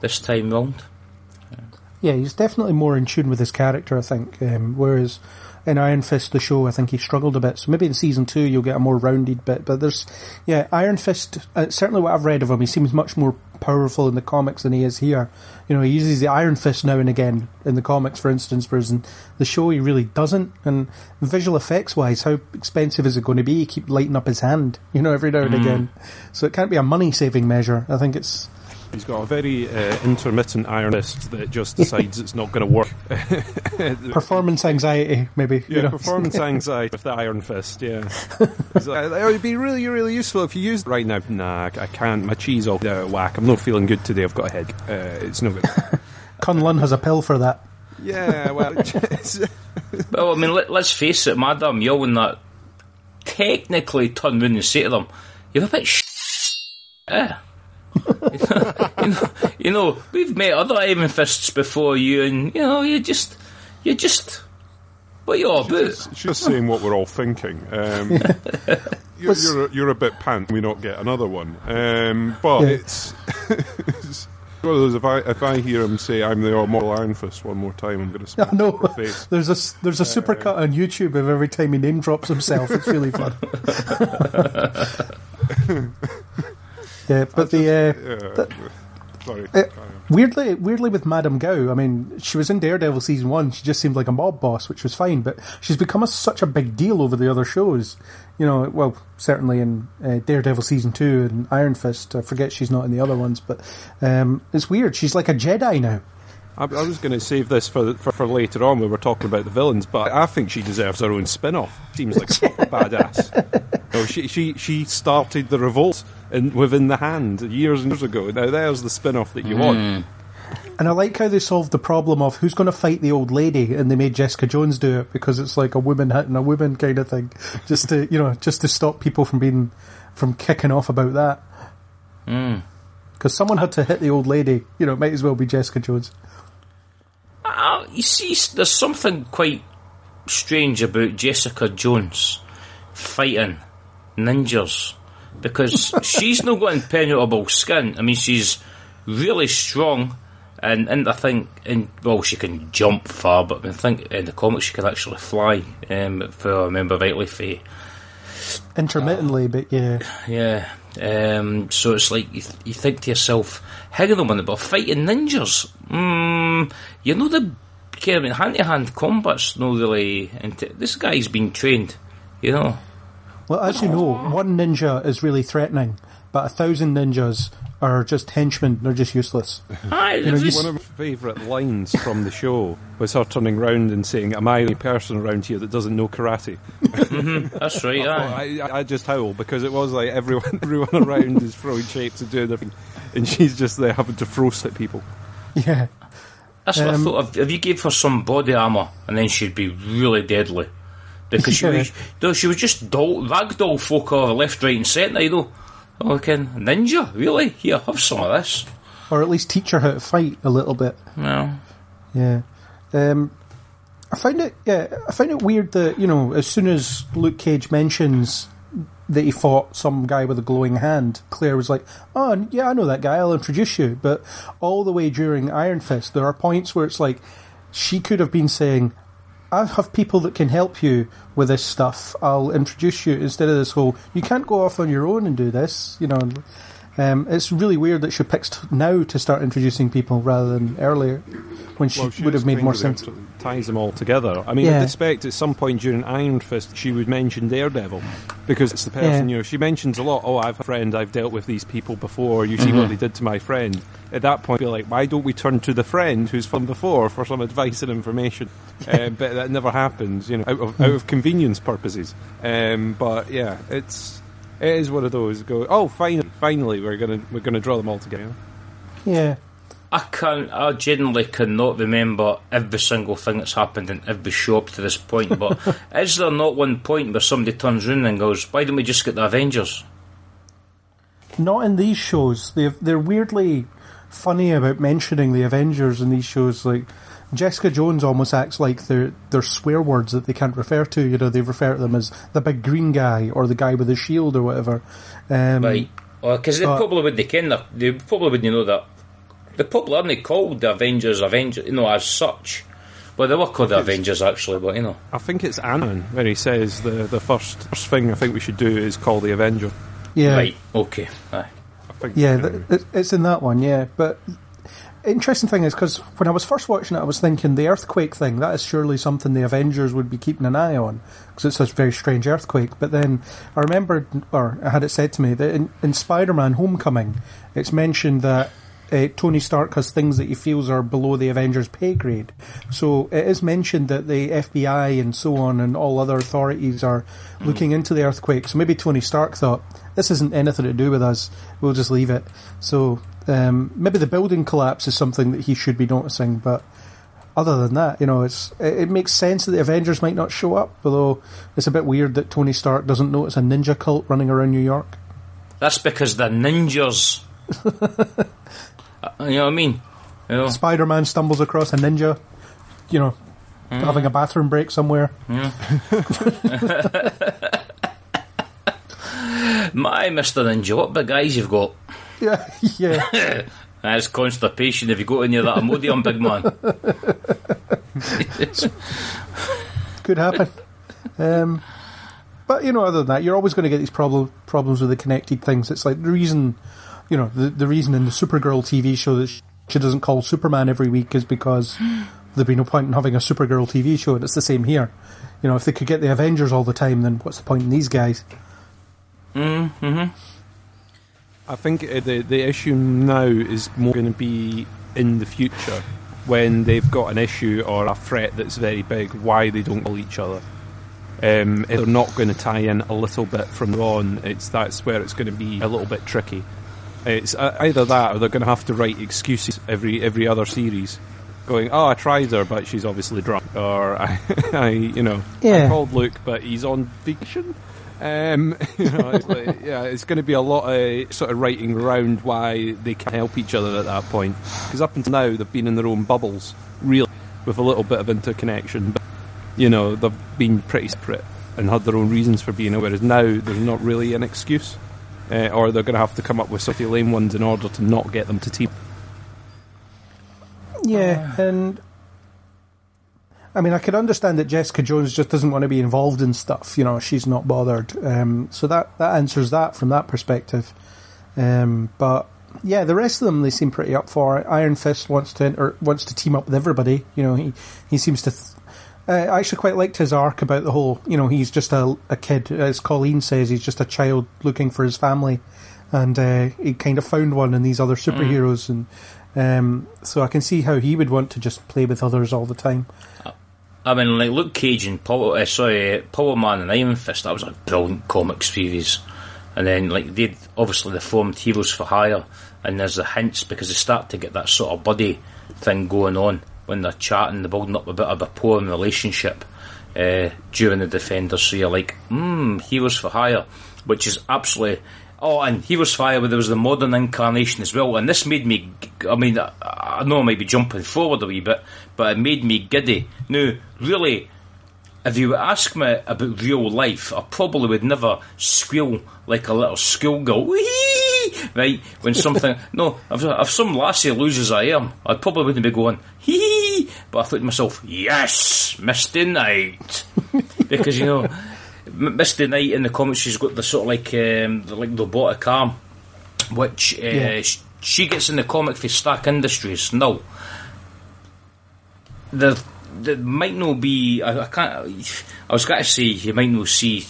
this time round. Yeah, he's definitely more in tune with his character, I think, whereas in Iron Fist, the show, I think he struggled a bit, so maybe in season 2 you'll get a more rounded bit, but there's, yeah, Iron Fist, certainly what I've read of him, he seems much more powerful in the comics than he is here. You know, he uses the Iron Fist now and again in the comics, for instance, whereas in the show he really doesn't. And visual effects wise, how expensive is it going to be? He keeps lighting up his hand, you know, every now and again, so it can't be a money saving measure. I think it's, he's got a very intermittent Iron Fist that just decides it's not going to work. Performance anxiety, maybe. Yeah, you know? Performance anxiety with the Iron Fist, yeah. Like, it would be really, really useful if you used it right now. Nah, I can't. My cheese all out of whack. I'm not feeling good today. I've got a headache. It's no good. K'un-Lun has a pill for that. Yeah, well... Well, I mean, let's face it, Madam Gao and that technically turn round and say to them, you're a bit yeah. you know, we've met other Iron Fists before you, and you know, you're just what are you all about? She's saying what we're all thinking. You're a bit pant. We not get another one, but yeah. It's one of those. If I hear him say, "I'm the immortal Iron Fist" one more time, I'm going to smash your face. There's a supercut on YouTube of every time he name drops himself. It's really fun. Yeah, but weirdly with Madam Gao, I mean, she was in Daredevil season 1, she just seemed like a mob boss, which was fine, but she's become such a big deal over the other shows. You know, well, certainly in Daredevil season 2 and Iron Fist, I forget she's not in the other ones, but it's weird, she's like a Jedi now. I was going to save this for later on when we're talking about the villains, but I think she deserves her own spin-off. Seems like a badass. No, she started the revolt within the hand years and years ago. Now there's the spin-off that you want. And I like how they solved the problem of who's going to fight the old lady, and they made Jessica Jones do it because it's like a woman hitting a woman kind of thing, just to just to stop people from kicking off about that. Because someone had to hit the old lady, you know, it might as well be Jessica Jones. You see, there's something quite strange about Jessica Jones fighting ninjas, because she's not got impenetrable skin. I mean, she's really strong, and I think, well, she can jump far, but I think in the comics she can actually fly, if I remember rightly. Intermittently, but yeah. Yeah. So it's like you think to yourself, hanging on a bit, fighting ninjas. You know, hand-to-hand combat's not really. This guy's been trained, you know. Well, as you know, one ninja is really threatening, but 1,000 ninjas are just henchmen. They're just useless. One of my favourite lines from the show was her turning round and saying, "Am I the person around here that doesn't know karate?" That's right. I just howl, because it was like everyone around is throwing shapes and doing everything, and she's just there having to throw at people. Yeah, that's what I thought. If you gave her some body armour, and then she'd be really deadly, because she was just ragdoll folk over left, right, and centre. You know. Okay, ninja, really? Here, have some of this. Or at least teach her how to fight a little bit. No. Yeah. I find it weird that, you know, as soon as Luke Cage mentions that he fought some guy with a glowing hand. Claire was like, oh, yeah, I know that guy, I'll introduce you. But all the way during Iron Fist, there are points where it's like, she could have been saying, I have people that can help you with this stuff, I'll introduce you, instead of this whole, you can't go off on your own and do this, you know. It's really weird that she picks now to start introducing people rather than earlier, when she would have made more sense. Ties them all together. I mean, yeah. I expect at some point during Iron Fist she would mention Daredevil, because it's the person, you know, she mentions a lot, oh, I have a friend, I've dealt with these people before, you see what they did to my friend. At that point, you're like, why don't we turn to the friend who's from before for some advice and information? But that never happens, you know, out of convenience purposes. But yeah, it is one of those. Go, oh, finally, we're gonna draw them all together. Yeah, I genuinely cannot remember every single thing that's happened in every show up to this point. But is there not one point where somebody turns around and goes, "Why don't we just get the Avengers?" Not in these shows. They're weirdly funny about mentioning the Avengers in these shows, like. Jessica Jones almost acts like they're swear words that they can't refer to. You know, they refer to them as the big green guy or the guy with the shield or whatever. Right. Because they probably wouldn't know that. They probably wouldn't know that. They probably aren't called the Avengers, you know, as such. But they were called the Avengers, actually, but, you know. I think it's Ant-Man where he says the first thing I think we should do is call the Avenger. Yeah. Right, okay. Aye. I think it's in that one, yeah. But... interesting thing is, because when I was first watching it, I was thinking the earthquake thing, that is surely something the Avengers would be keeping an eye on, because it's such a very strange earthquake. But then I remembered, or I had it said to me, that in Spider-Man Homecoming, it's mentioned that Tony Stark has things that he feels are below the Avengers' pay grade. So it is mentioned that the FBI and so on and all other authorities are looking into the earthquake. So maybe Tony Stark thought, this isn't anything to do with us, we'll just leave it. So... maybe the building collapse is something that he should be noticing, but other than that, you know, it makes sense that the Avengers might not show up, although it's a bit weird that Tony Stark doesn't notice a ninja cult running around New York. That's because they're ninjas. You know what I mean? You know? Spider-Man stumbles across a ninja, you know, having a bathroom break somewhere. Yeah. My Mr. Ninja, what big eyes you've got. Yeah. That's constipation if you go near that Imodium, big man. Could happen. But, you know, other than that, you're always going to get these problems with the connected things. It's like the reason, you know, the reason in the Supergirl TV show that she doesn't call Superman every week is because there'd be no point in having a Supergirl TV show, and it's the same here. You know, if they could get the Avengers all the time, then what's the point in these guys? I think the issue now is more going to be in the future, when they've got an issue or a threat that's very big, why they don't call each other. If they're not going to tie in a little bit from there on, that's where it's going to be a little bit tricky. It's either that or they're going to have to write excuses every other series, going, oh, I tried her, but she's obviously drunk, or I called Luke, but he's on vacation. You know, it's like, yeah, it's going to be a lot of sort of writing around why they can't help each other at that point, because up until now they've been in their own bubbles, really, with a little bit of interconnection, but, you know, they've been pretty separate and had their own reasons for being, whereas now there's not really an excuse, or they're going to have to come up with sort of lame ones in order to not get them to team. Yeah, and I mean, I could understand that Jessica Jones just doesn't want to be involved in stuff. You know, she's not bothered. So that answers that from that perspective. But yeah, the rest of them, they seem pretty up for it. Iron Fist wants to team up with everybody. You know, he seems to. I actually quite liked his arc about the whole. You know, he's just a kid, as Colleen says, he's just a child looking for his family, and he kind of found one in these other superheroes, and so I can see how he would want to just play with others all the time. I mean, like Luke Cage and Power Man and Iron Fist, that was a brilliant comic series. And then, like, they formed Heroes for Hire, and there's the hints, because they start to get that sort of buddy thing going on when they're chatting, they're building up a bit of a poor relationship during the Defenders. So you're like, Heroes for Hire, which is absolutely... Oh, and Heroes for Hire, where there was the modern incarnation as well, and this made me... I mean, I know I might be jumping forward a wee bit, but it made me giddy. Now, really, If you ask me about real life, I probably would never squeal like a little schoolgirl, right? When something, no, if some lassie loses a arm, I probably wouldn't be going, hee, but I thought to myself, yes, Misty Knight, because you know, Misty Knight in the comics, she's got the sort of like robotic arm, which yeah. She gets in the comic for Stark Industries. Now, there might not be. I can't. I was going to say you might not see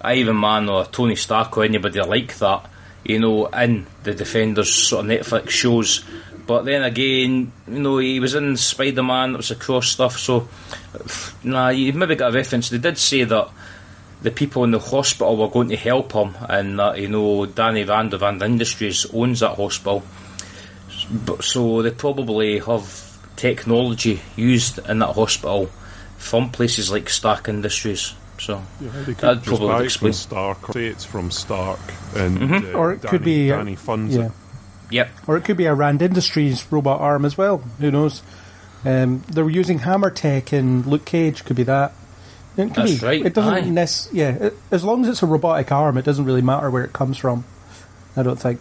Iron Man or Tony Stark or anybody like that, you know, in the Defenders sort of Netflix shows. But then again, you know, he was in Spider-Man. That was the cross stuff. So, nah, you've maybe got a reference. They did say that the people in the hospital were going to help him, and that you know Danny Rand of Rand Industries owns that hospital. So they probably have technology used in that hospital from places like Stark Industries, so yeah, that'd probably explain. Stark, or say it's from Stark, and or it could be Danny funds it. Yep. Or it could be a Rand Industries robot arm as well. Who knows? They were using hammer tech in Luke Cage. Could be that. It could That's be. Right. It doesn't as long as it's a robotic arm, it doesn't really matter where it comes from. I don't think.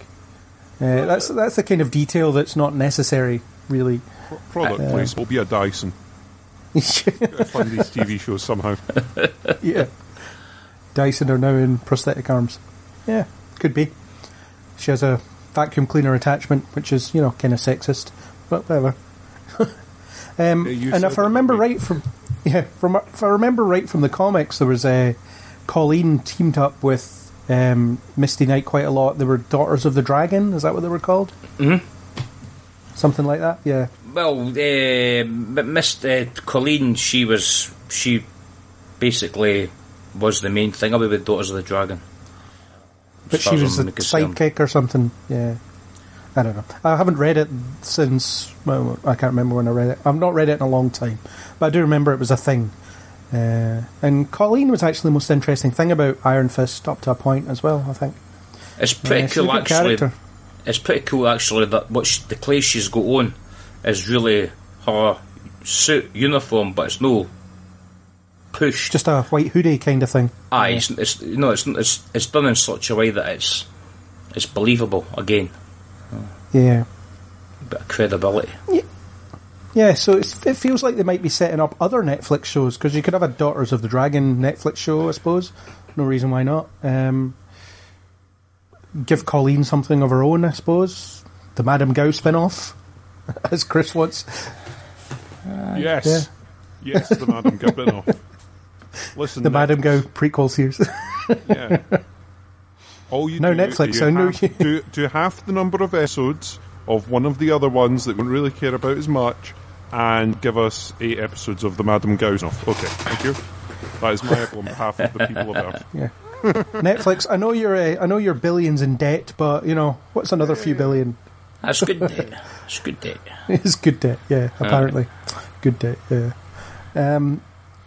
That's the kind of detail that's not necessary, really. Product place will be a Dyson. Find these TV shows somehow. Yeah, Dyson are now in prosthetic arms. Yeah, could be. She has a vacuum cleaner attachment, which is, you know, kind of sexist, but whatever. And if I remember right from the comics, there was a Colleen teamed up with Misty Knight quite a lot. They were Daughters of the Dragon. Is that what they were called? Mm-hmm. Something like that, yeah. Well, Miss Colleen, she basically was the main thing about the Daughters of the Dragon. But she was the sidekick or something, yeah. I don't know. I haven't read it since, well, I can't remember when I read it. I've not read it in a long time, but I do remember it was a thing. And Colleen was actually the most interesting thing about Iron Fist up to a point as well, I think. It's pretty cool, actually. It's pretty cool, actually, that the clothes she's got on is really her suit uniform, but it's no push. Just a white hoodie kind of thing. Aye, yeah. It's done in such a way that it's believable again. Yeah, a bit of credibility. Yeah, yeah. So it feels like they might be setting up other Netflix shows, because you could have a Daughters of the Dragon Netflix show, I suppose. No reason why not. Give Colleen something of her own, I suppose. The Madam Gao spin-off, as Chris wants. Yes. Yeah. Yes, the Madam Gao spin-off. Listen, the Madam Gao prequel series. Yeah. All you no do, Netflix, you I know you do half the number of episodes of one of the other ones that we don't really care about as much, and give us 8 episodes of the Madam Gao spin-off. Okay, thank you. That is my problem. Half of the people of Earth. Yeah. Netflix, I know you're billions in debt, but you know what's another few billion? That's good debt. It's good debt. It's good debt. Yeah, apparently, good debt. Yeah.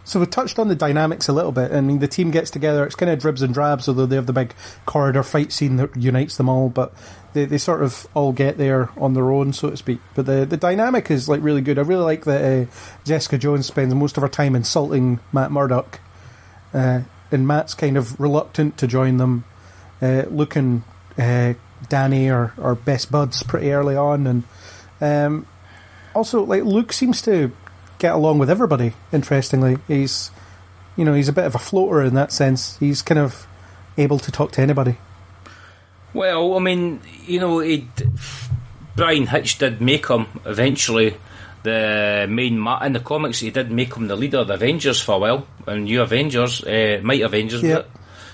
So we touched on the dynamics a little bit. I mean, the team gets together. It's kind of dribs and drabs, although they have the big corridor fight scene that unites them all. But they sort of all get there on their own, so to speak. But the dynamic is like really good. I really like that Jessica Jones spends most of her time insulting Matt Murdock. And Matt's kind of reluctant to join them. Luke and Danny are best buds pretty early on, and also like Luke seems to get along with everybody. Interestingly, he's a bit of a floater in that sense. He's kind of able to talk to anybody. Well, I mean, you know, Brian Hitch did make him eventually the main man in the comics. He did make him the leader of the Avengers for a while, and New Avengers, Might Avengers, yeah.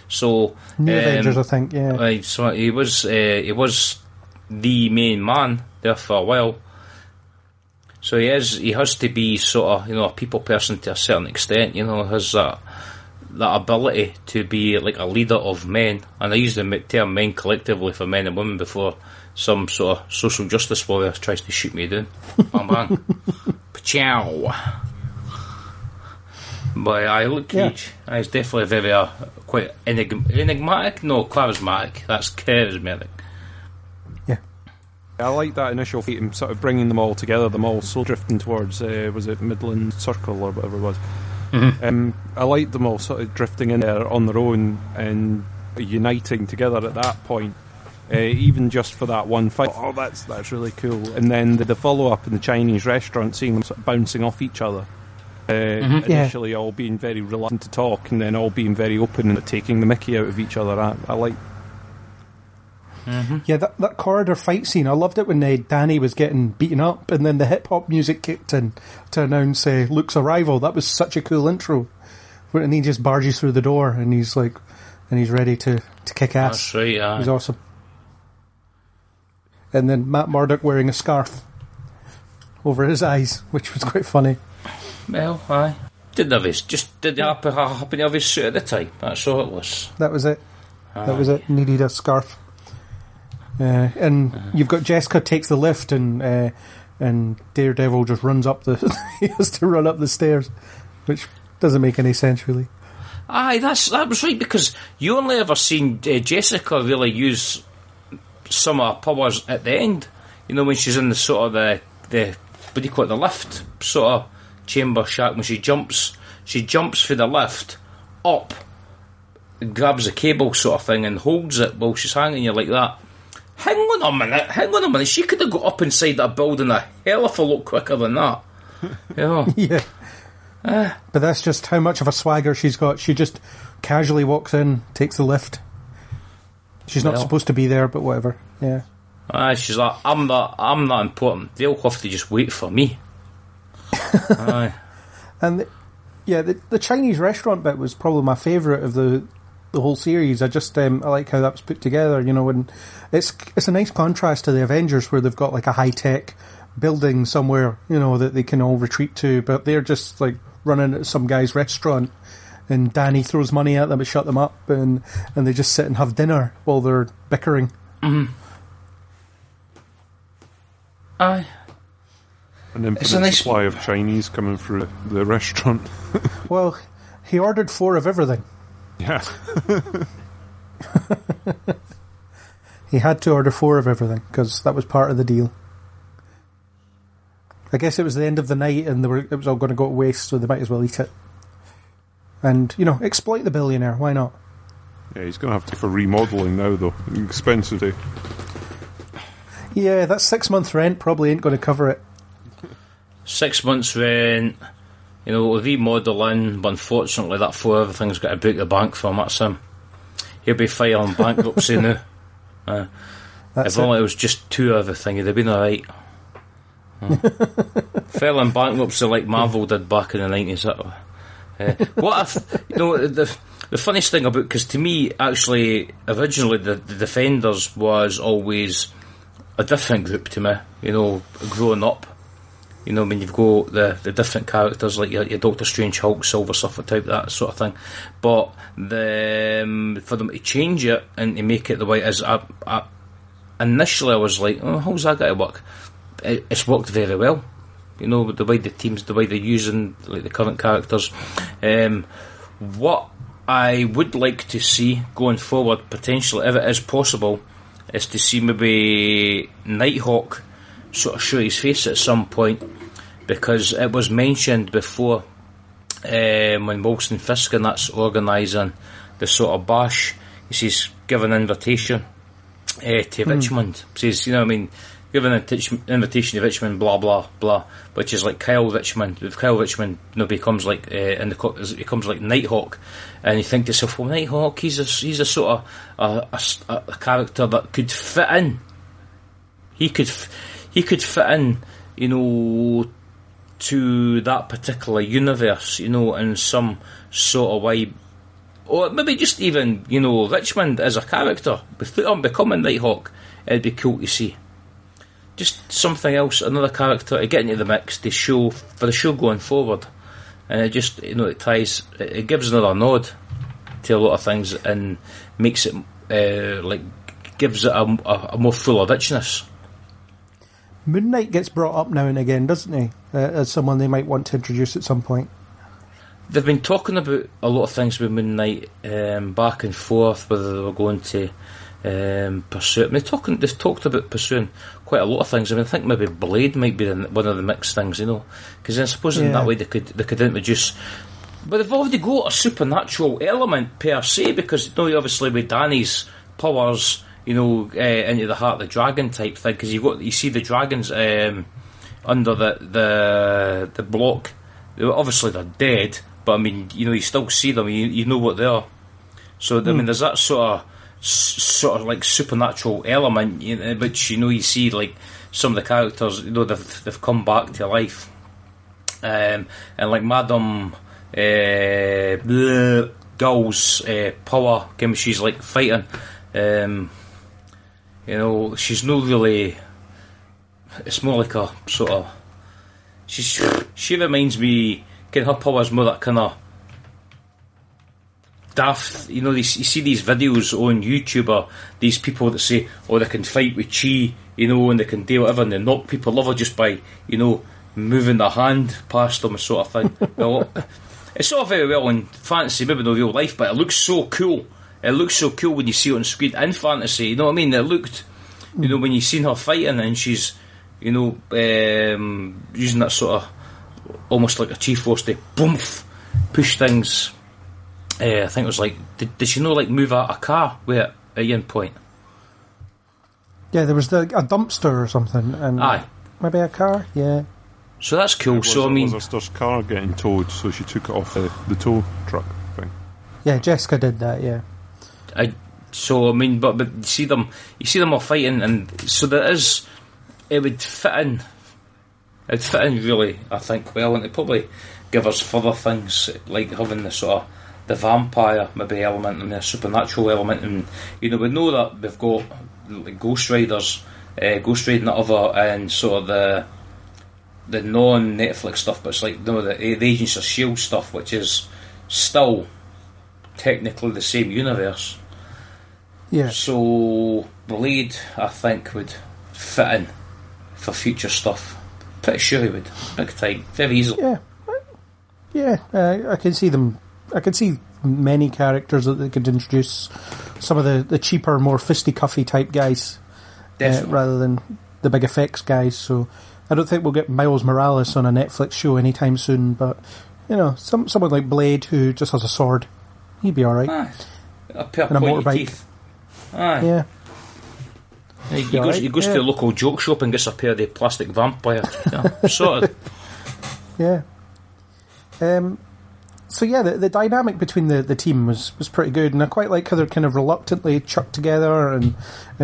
So New Avengers, I think, yeah. So he was the main man there for a while. So he has to be sort of, you know, a people person to a certain extent. You know, has that ability to be like a leader of men, and I use the term men collectively for men and women before some sort of social justice warrior tries to shoot me down. Bang bang. Pachow. But Luke Cage, he's definitely very quite enigmatic. No, charismatic. That's charismatic. Yeah, I like that initial feat, sort of bringing them all together. Them all soul drifting towards was it Midland Circle or whatever it was. Mm-hmm. I like them all sort of drifting in there on their own and uniting together at that point, even just for that one fight. Oh, that's really cool. And then the follow-up in the Chinese restaurant, seeing them sort of bouncing off each other. Mm-hmm. Initially, yeah. All being very reluctant to talk, and then all being very open and taking the mickey out of each other. I like. Mm-hmm. Yeah, that corridor fight scene. I loved it when Danny was getting beaten up, and then the hip hop music kicked in to announce Luke's arrival. That was such a cool intro. And he just barges through the door, and he's like, and he's ready to kick ass. That's right, yeah. It was awesome. And then Matt Murdock wearing a scarf over his eyes, which was quite funny. Well, aye. Did the happen of his suit at the time. That's all it was. That was it. Aye. That was it. Needed a scarf. And you've got Jessica takes the lift and Daredevil just runs up the... he has to run up the stairs, which doesn't make any sense, really. Aye, that was right, because you only ever seen Jessica really use some of her powers at the end. You know, when she's in the sort of the what do you call it, the lift sort of chamber shack, when she jumps for the lift up and grabs the cable sort of thing and holds it while she's hanging there like that. Hang on a minute, she could have got up inside that building a hell of a lot quicker than that. Yeah. Yeah. But that's just how much of a swagger she's got. She just casually walks in, takes the lift. She's not supposed to be there, but whatever. Yeah. She's like, I'm not important. They'll have to just wait for me. Aye. And the Chinese restaurant bit was probably my favourite of the whole series. I just I like how that was put together, you know, and it's a nice contrast to the Avengers where they've got like a high tech building somewhere, you know, that they can all retreat to, but they're just like running at some guy's restaurant and Danny throws money at them and shut them up and they just sit and have dinner while they're bickering. Mm-hmm. Aye. An infinite supply of Chinese coming through the restaurant. Well, he ordered 4 of everything. Yeah. He had to order 4 of everything because that was part of the deal. I guess it was the end of the night and it was all going to go to waste, so they might as well eat it. And, you know, exploit the billionaire. Why not? Yeah, he's going to have to for remodelling now, though. Expensive, eh? Yeah, that 6-month rent probably ain't going to cover it. 6 months rent, you know, remodelling, but unfortunately that fool everything's got to book the bank for him, that's him. He'll be filing bankruptcy now. If only it was just 2 everything, he'd have been alright. Filing bankruptcy like Marvel did back in the 90s. What if, you know, the funniest thing about, because to me, actually, originally the Defenders was always a different group to me, you know, growing up. You know, when you've got the different characters, like your Doctor Strange, Hulk, Silver Surfer type, that sort of thing. But for them to change it and to make it the way it is, I initially I was like, oh, how's that going to work? It's worked very well. You know, the way the teams, the way they're using like the current characters. What I would like to see going forward, potentially, if it is possible, is to see maybe Nighthawk sort of show his face at some point, because it was mentioned before when Wilson Fisk and that's organising the sort of bash. He says, give an invitation to Richmond. He says, you know what I mean, give an invitation to Richmond, blah, blah, blah, which is like Kyle Richmond. If Kyle Richmond, you know, becomes like becomes like Nighthawk, and you think to yourself, well, Nighthawk, he's a sort of a character that could fit in. He could fit in, you know, to that particular universe, you know, in some sort of way. Or maybe just even, you know, Richmond as a character. With him becoming Nighthawk, it'd be cool to see. Just something else, another character to get into the mix, to show, for the show going forward. And it just, you know, it gives another nod to a lot of things and makes it, gives it a more fuller richness. Moon Knight gets brought up now and again, doesn't he? As someone they might want to introduce at some point. They've been talking about a lot of things with Moon Knight, back and forth, whether they were going to pursue it. They've talked about pursuing quite a lot of things. I mean, I think maybe Blade might be one of the mixed things, you know, because I suppose in that way they could introduce But they've already got a supernatural element per se, because, you know, obviously with Danny's powers, you know, into the heart of the dragon type thing, because you see the dragons under the block. Obviously they're dead, but I mean, you know, you still see them. You know what they are. So I mean, there's that sort of like supernatural element, you know, which, you know, you see like some of the characters, you know, they've come back to life, and like Madam Gao's power, she's like fighting. You know, she's not really. It's more like a sort of. She reminds me. Her power is more that kind of daft. You know, you see these videos on YouTube of these people that say, "Oh, they can fight with chi," you know, and they can do whatever, and they knock people over just by, you know, moving their hand past them, sort of thing. Well, it's all very well in fantasy, maybe not real life, but it looks so cool. It looks so cool when you see it on screen in fantasy, you know what I mean? It looked, you know, when you seen her fighting and she's, you know, using that sort of, almost like a G-force to boomf, push things. I think it was like, did she know, like, move out a car with it at one point? Yeah, there was a dumpster or something. And aye. Maybe a car, yeah. So that's cool. It was her sister's car getting towed, so she took it off the tow truck thing. Yeah, Jessica did that, yeah. But you see them all fighting, and so there is. It would fit in really, I think, well, and it probably give us further things like having the sort of the vampire maybe element and the supernatural element, and you know, we know that we've got like Ghost Rider and the other, and sort of the non-Netflix stuff, but it's like, you know, the Agents of S.H.I.E.L.D. stuff, which is still technically the same universe. Yeah. So Blade, I think, would fit in for future stuff. Pretty sure he would, big time, very easily. Yeah. I can see them. I can see many characters that they could introduce. Some of the cheaper, more fisticuffy type guys, rather than the big effects guys. So I don't think we'll get Miles Morales on a Netflix show anytime soon. But you know, someone like Blade who just has a sword, he'd be all right. And a motorbike. Teeth. Aye. Yeah. He goes to the local joke shop and gets a pair of the plastic vampire. Yeah, sorted. Yeah. So yeah, the dynamic between the team was pretty good, and I quite like how they're kind of reluctantly chucked together, and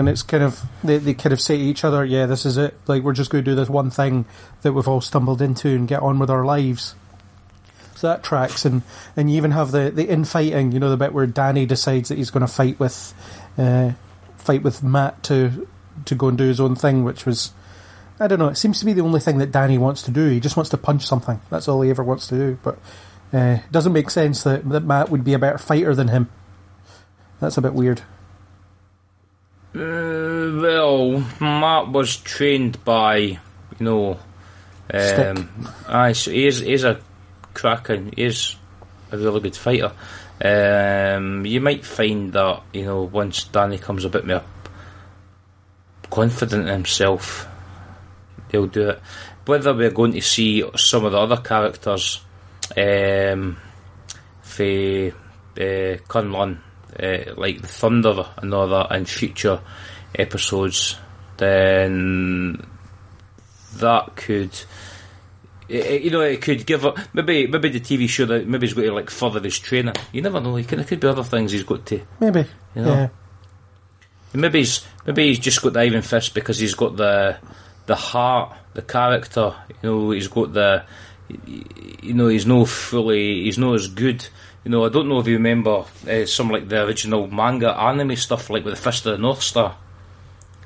it's kind of they kind of say to each other, "Yeah, this is it. Like, we're just going to do this one thing that we've all stumbled into and get on with our lives." So that tracks, and you even have the infighting. You know, the bit where Danny decides that he's going to fight with Matt to go and do his own thing, which was, I don't know, it seems to be the only thing that Danny wants to do. He just wants to punch something. That's all he ever wants to do. But it doesn't make sense that Matt would be a better fighter than him. That's a bit weird. Well, Matt was trained by, you know, Stick. Aye, so he's a cracking, he's a really good fighter. You might find that, you know, once Danny comes a bit more confident in himself, he'll do it. Whether we're going to see some of the other characters, for K'un-Lun, like the Thunder and all that, in future episodes, then that could. You know, it could give up. Maybe the TV show that maybe he's got to like further his training. You never know. It could be other things he's got to. Maybe, you know? Yeah. Maybe he's just got the Iron Fist because he's got the heart, the character. You know, he's got the. You know, he's not as good. You know, I don't know if you remember some like the original manga anime stuff, like with the Fist of the North Star.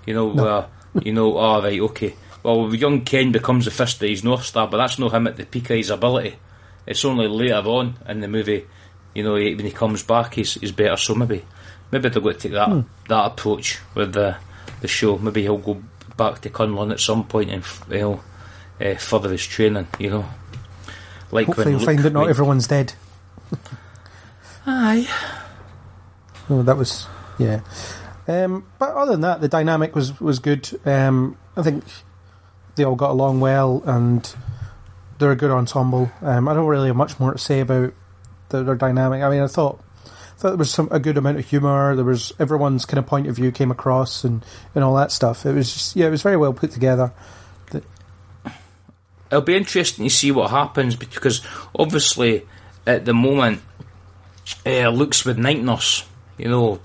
You know, no. Where, you know, oh, right, okay. Well, young Ken becomes the Fist of his North Star, but that's not him at the peak of his ability. It's only later on in the movie, you know, when he comes back, he's better. So maybe they're going to take that approach with the show. Maybe he'll go back to K'un-Lun at some point and he'll further his training, you know. Like, hopefully you'll find that not everyone's dead. Aye. Oh, that was, yeah. But other than that, the dynamic was good. I think they all got along well, and they're a good ensemble. I don't really have much more to say about their dynamic. I mean, I thought there was a good amount of humour. There was everyone's kind of point of view came across and all that stuff. It was just, yeah, it was very well put together. It'll be interesting to see what happens because obviously at the moment Luke's with Night Nurse, you know.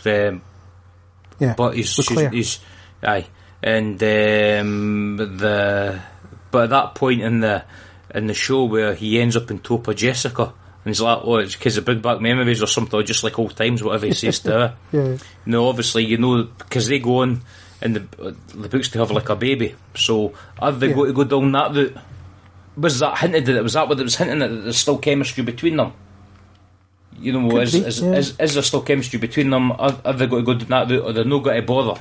Yeah, but he's aye, and but at that point in the show where he ends up in top of Jessica, and he's like, "Oh, it's because of big back memories or something, or just like old times," whatever he says to her. Yeah. No, obviously, you know, because they go on in the books to have like a baby, so have they got to go down that route? Was that hinted at? Was that what it was hinting at? That there's still chemistry between them. You know, is there still chemistry between them? Have they got to go down that route, or they're not going to bother?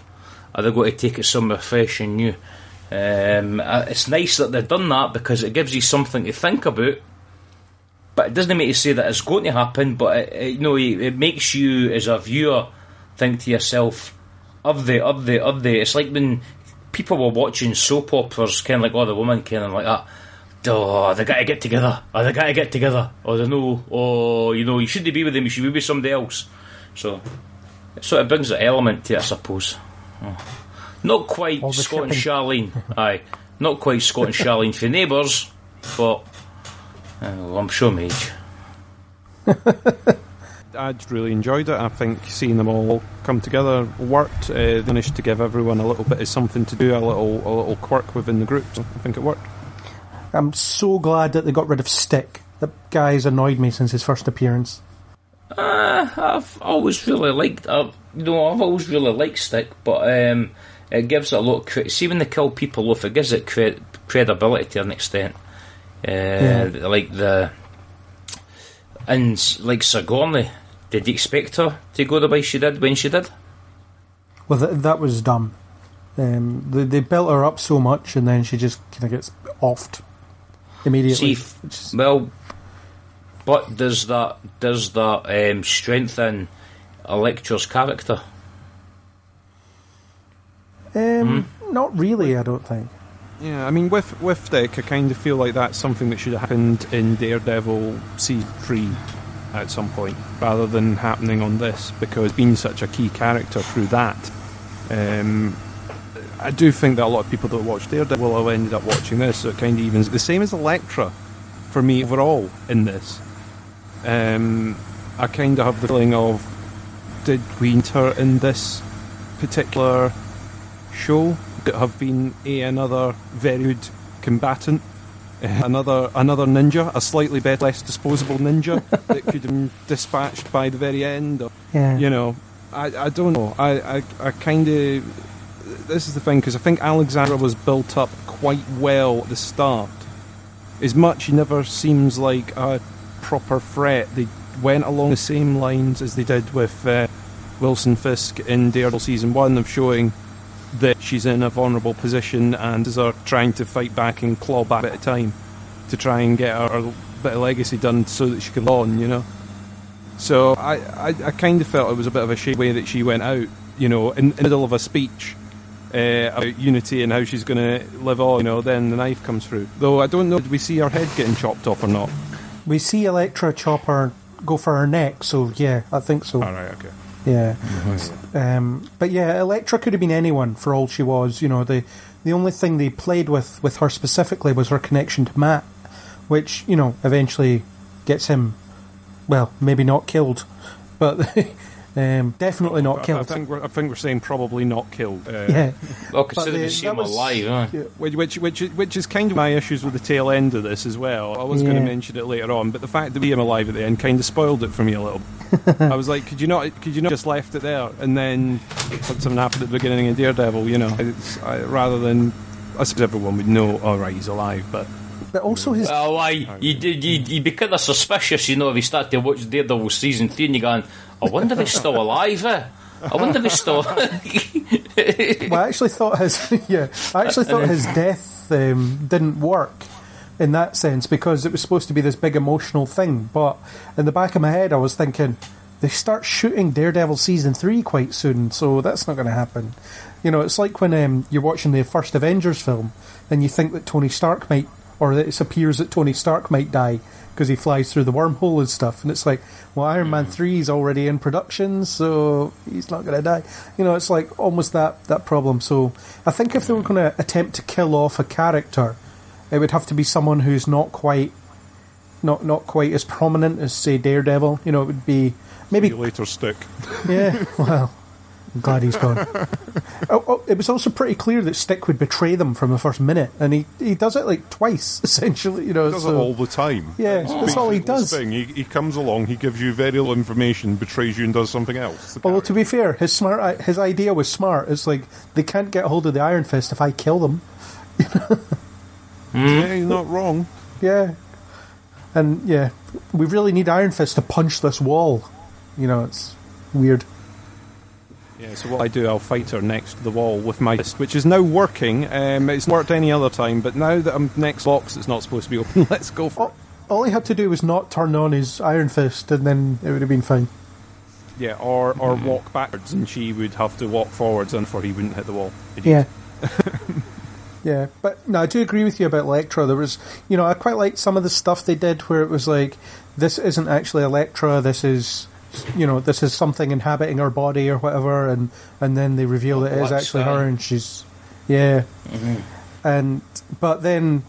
Are they going to take it somewhere fresh and new? It's nice that they've done that because it gives you something to think about, but it doesn't make you say that it's going to happen, but it makes you as a viewer think to yourself, are they? It's like when people were watching soap operas, kind of like, oh, the woman kind of like that, oh, they got to get together, or they know, oh, you know, you shouldn't be with them, you should be with somebody else. So it sort of brings an element to it, I suppose. Oh. Not quite Scott shipping. And Charlene, aye. Not quite Scott and Charlene for Neighbours, but I'm sure Mage. I really enjoyed it. I think seeing them all come together worked. They managed to give everyone a little bit of something to do, a little quirk within the group. So I think it worked. I'm so glad that they got rid of Stick. That guy's annoyed me since his first appearance. I've always really liked Stick, but it gives it a lot of credit. See, when they kill people off, it gives it credibility to an extent. Like Sigourney, did you expect her to go the way she did when she did? Well, that was dumb. They built her up so much, and then she just kind of gets offed immediately. See, well, but does that strengthen Elektra's character? Not really, I don't think. Yeah, I mean, with Stick, I kind of feel like that's something that should have happened in Daredevil C3 at some point, rather than happening on this, because being such a key character through that, I do think that a lot of people that watch Daredevil have ended up watching this, so it kind of evens. The same as Elektra, for me, overall, in this. I kind of have the feeling of, did we need her in this particular show? Could have been another very good combatant, another ninja, a slightly better, less disposable ninja that could have been dispatched by the very end. Or, yeah. You know, I don't know. I kind of, this is the thing, because I think Alexandra was built up quite well at the start. As much she never seems like a proper threat, they went along the same lines as they did with Wilson Fisk in Daredevil Season 1 of showing that she's in a vulnerable position and is trying to fight back and claw back at a time to try and get her bit of legacy done so that she can go on, you know. So I kind of felt it was a bit of a shady way that she went out, you know, in the middle of a speech about unity and how she's going to live on, you know, then the knife comes through. Though I don't know, did we see her head getting chopped off or not? We see Elektra chop her, go for her neck, so yeah, I think so. Alright, okay. Yeah. Mm-hmm. But yeah, Elektra could have been anyone for all she was. You know, the only thing they played with her specifically was her connection to Matt, which, you know, eventually gets him, well, maybe not killed, but definitely not killed. I think we're saying probably not killed. Yeah. Well, considering you see him alive, aren't you? Which is kind of my issues with the tail end of this as well. I was going to mention it later on, but the fact that we him alive at the end kind of spoiled it for me a little. I was like, could you not just left it there and then put something happened at the beginning of Daredevil, you know, rather than, I suppose everyone would know, alright, he's alive, but also his... Well, you'd be kind of suspicious, you know, if you start to watch Daredevil Season 3 and you're going, I wonder if he's still alive, Well, I actually thought his death didn't work in that sense, because it was supposed to be this big emotional thing, but in the back of my head I was thinking, they start shooting Daredevil Season 3 quite soon, so that's not going to happen. You know, it's like when you're watching the first Avengers film, and you think that Tony Stark might, or that it appears that Tony Stark might die, because he flies through the wormhole and stuff. And it's like, well, Iron Man 3 is already in production, so he's not going to die. You know, it's like almost that problem. So I think if they were going to attempt to kill off a character, it would have to be someone who's not quite as prominent as, say, Daredevil. You know, it would be maybe... See you later, Stick. Yeah, well... I'm glad he's gone. It was also pretty clear that Stick would betray them from the first minute, and he does it like twice, essentially. You know, he does it all the time. Yeah, that's all he does. He comes along, he gives you very little information, betrays you, and does something else. Although, to be fair, his idea was smart. It's like, they can't get hold of the Iron Fist if I kill them. Yeah, you're not wrong. Yeah. And, yeah, we really need Iron Fist to punch this wall. You know, it's weird. Yeah, so what I do, I'll fight her next to the wall with my fist, which is now working. It's not worked any other time, but now that I'm next to the box, it's not supposed to be open. Let's go for it. All he had to do was not turn on his Iron Fist, and then it would have been fine. Yeah, or walk backwards, and she would have to walk forwards, and for he wouldn't hit the wall. Yeah. Yeah, but no, I do agree with you about Elektra. There was, you know, I quite liked some of the stuff they did where it was like, this isn't actually Elektra, this is... You know, this is something inhabiting her body or whatever, and then they reveal that it is actually her, and she's, yeah. Mm-hmm. And but then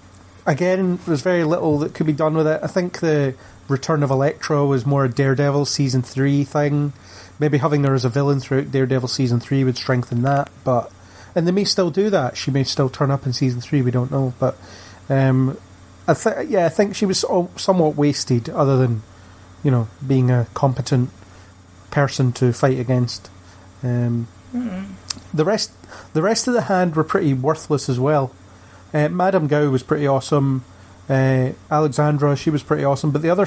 again, there's very little that could be done with it. I think the return of Elektra was more a Daredevil season 3 thing. Maybe having her as a villain throughout Daredevil season 3 would strengthen that. But and they may still do that. She may still turn up in season 3. We don't know. But I think she was somewhat wasted, other than, you know, being a competent person to fight against. The rest of the hand were pretty worthless as well. Madam Gao was pretty awesome. Alexandra, she was pretty awesome, but the other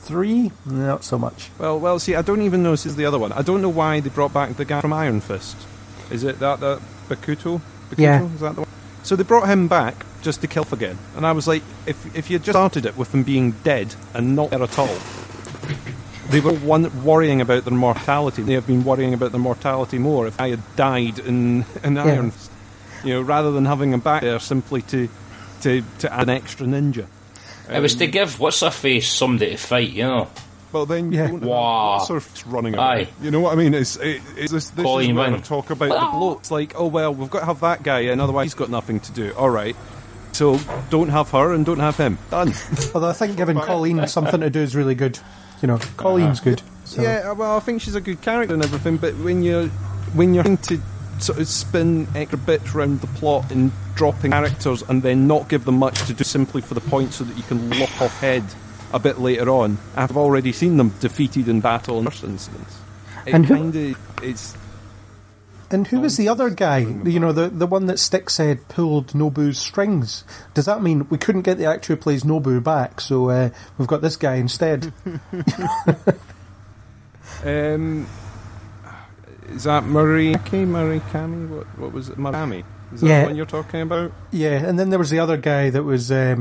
three, not so much. Well, see, I don't even know this is the other one. I don't know why they brought back the guy from Iron Fist. Is it that Bakuto? Yeah. Is that the one? So they brought him back just to kill again, and I was like, if you just started it with them being dead and not there at all. They were worrying about their mortality. They have been worrying about their mortality more if I had died in Iron Fist, you know, rather than having him back there simply to add an extra ninja. It was to give what's-her-face somebody to fight, you know. Well, then you don't have what's-her-face running away. You know what I mean? This is where we talk about the bloats. Like, oh, well, we've got to have that guy in, otherwise he's got nothing to do. All right. So don't have her and don't have him. Done. Although I think giving Colleen something to do is really good. You know, Colleen's good. So. Yeah, well, I think she's a good character and everything, but when you're trying to sort of spin extra bits around the plot and dropping characters and then not give them much to do simply for the point so that you can lop off head a bit later on, I've already seen them defeated in battle in the first instance. And who was the other guy? You know, the one that Stick said pulled Nobu's strings. Does that mean we couldn't get the actor who plays Nobu back, so we've got this guy instead? Is that Murray? Okay, Murray Kami? What was it? Marami? Is that the one you're talking about? Yeah, and then there was the other guy that was the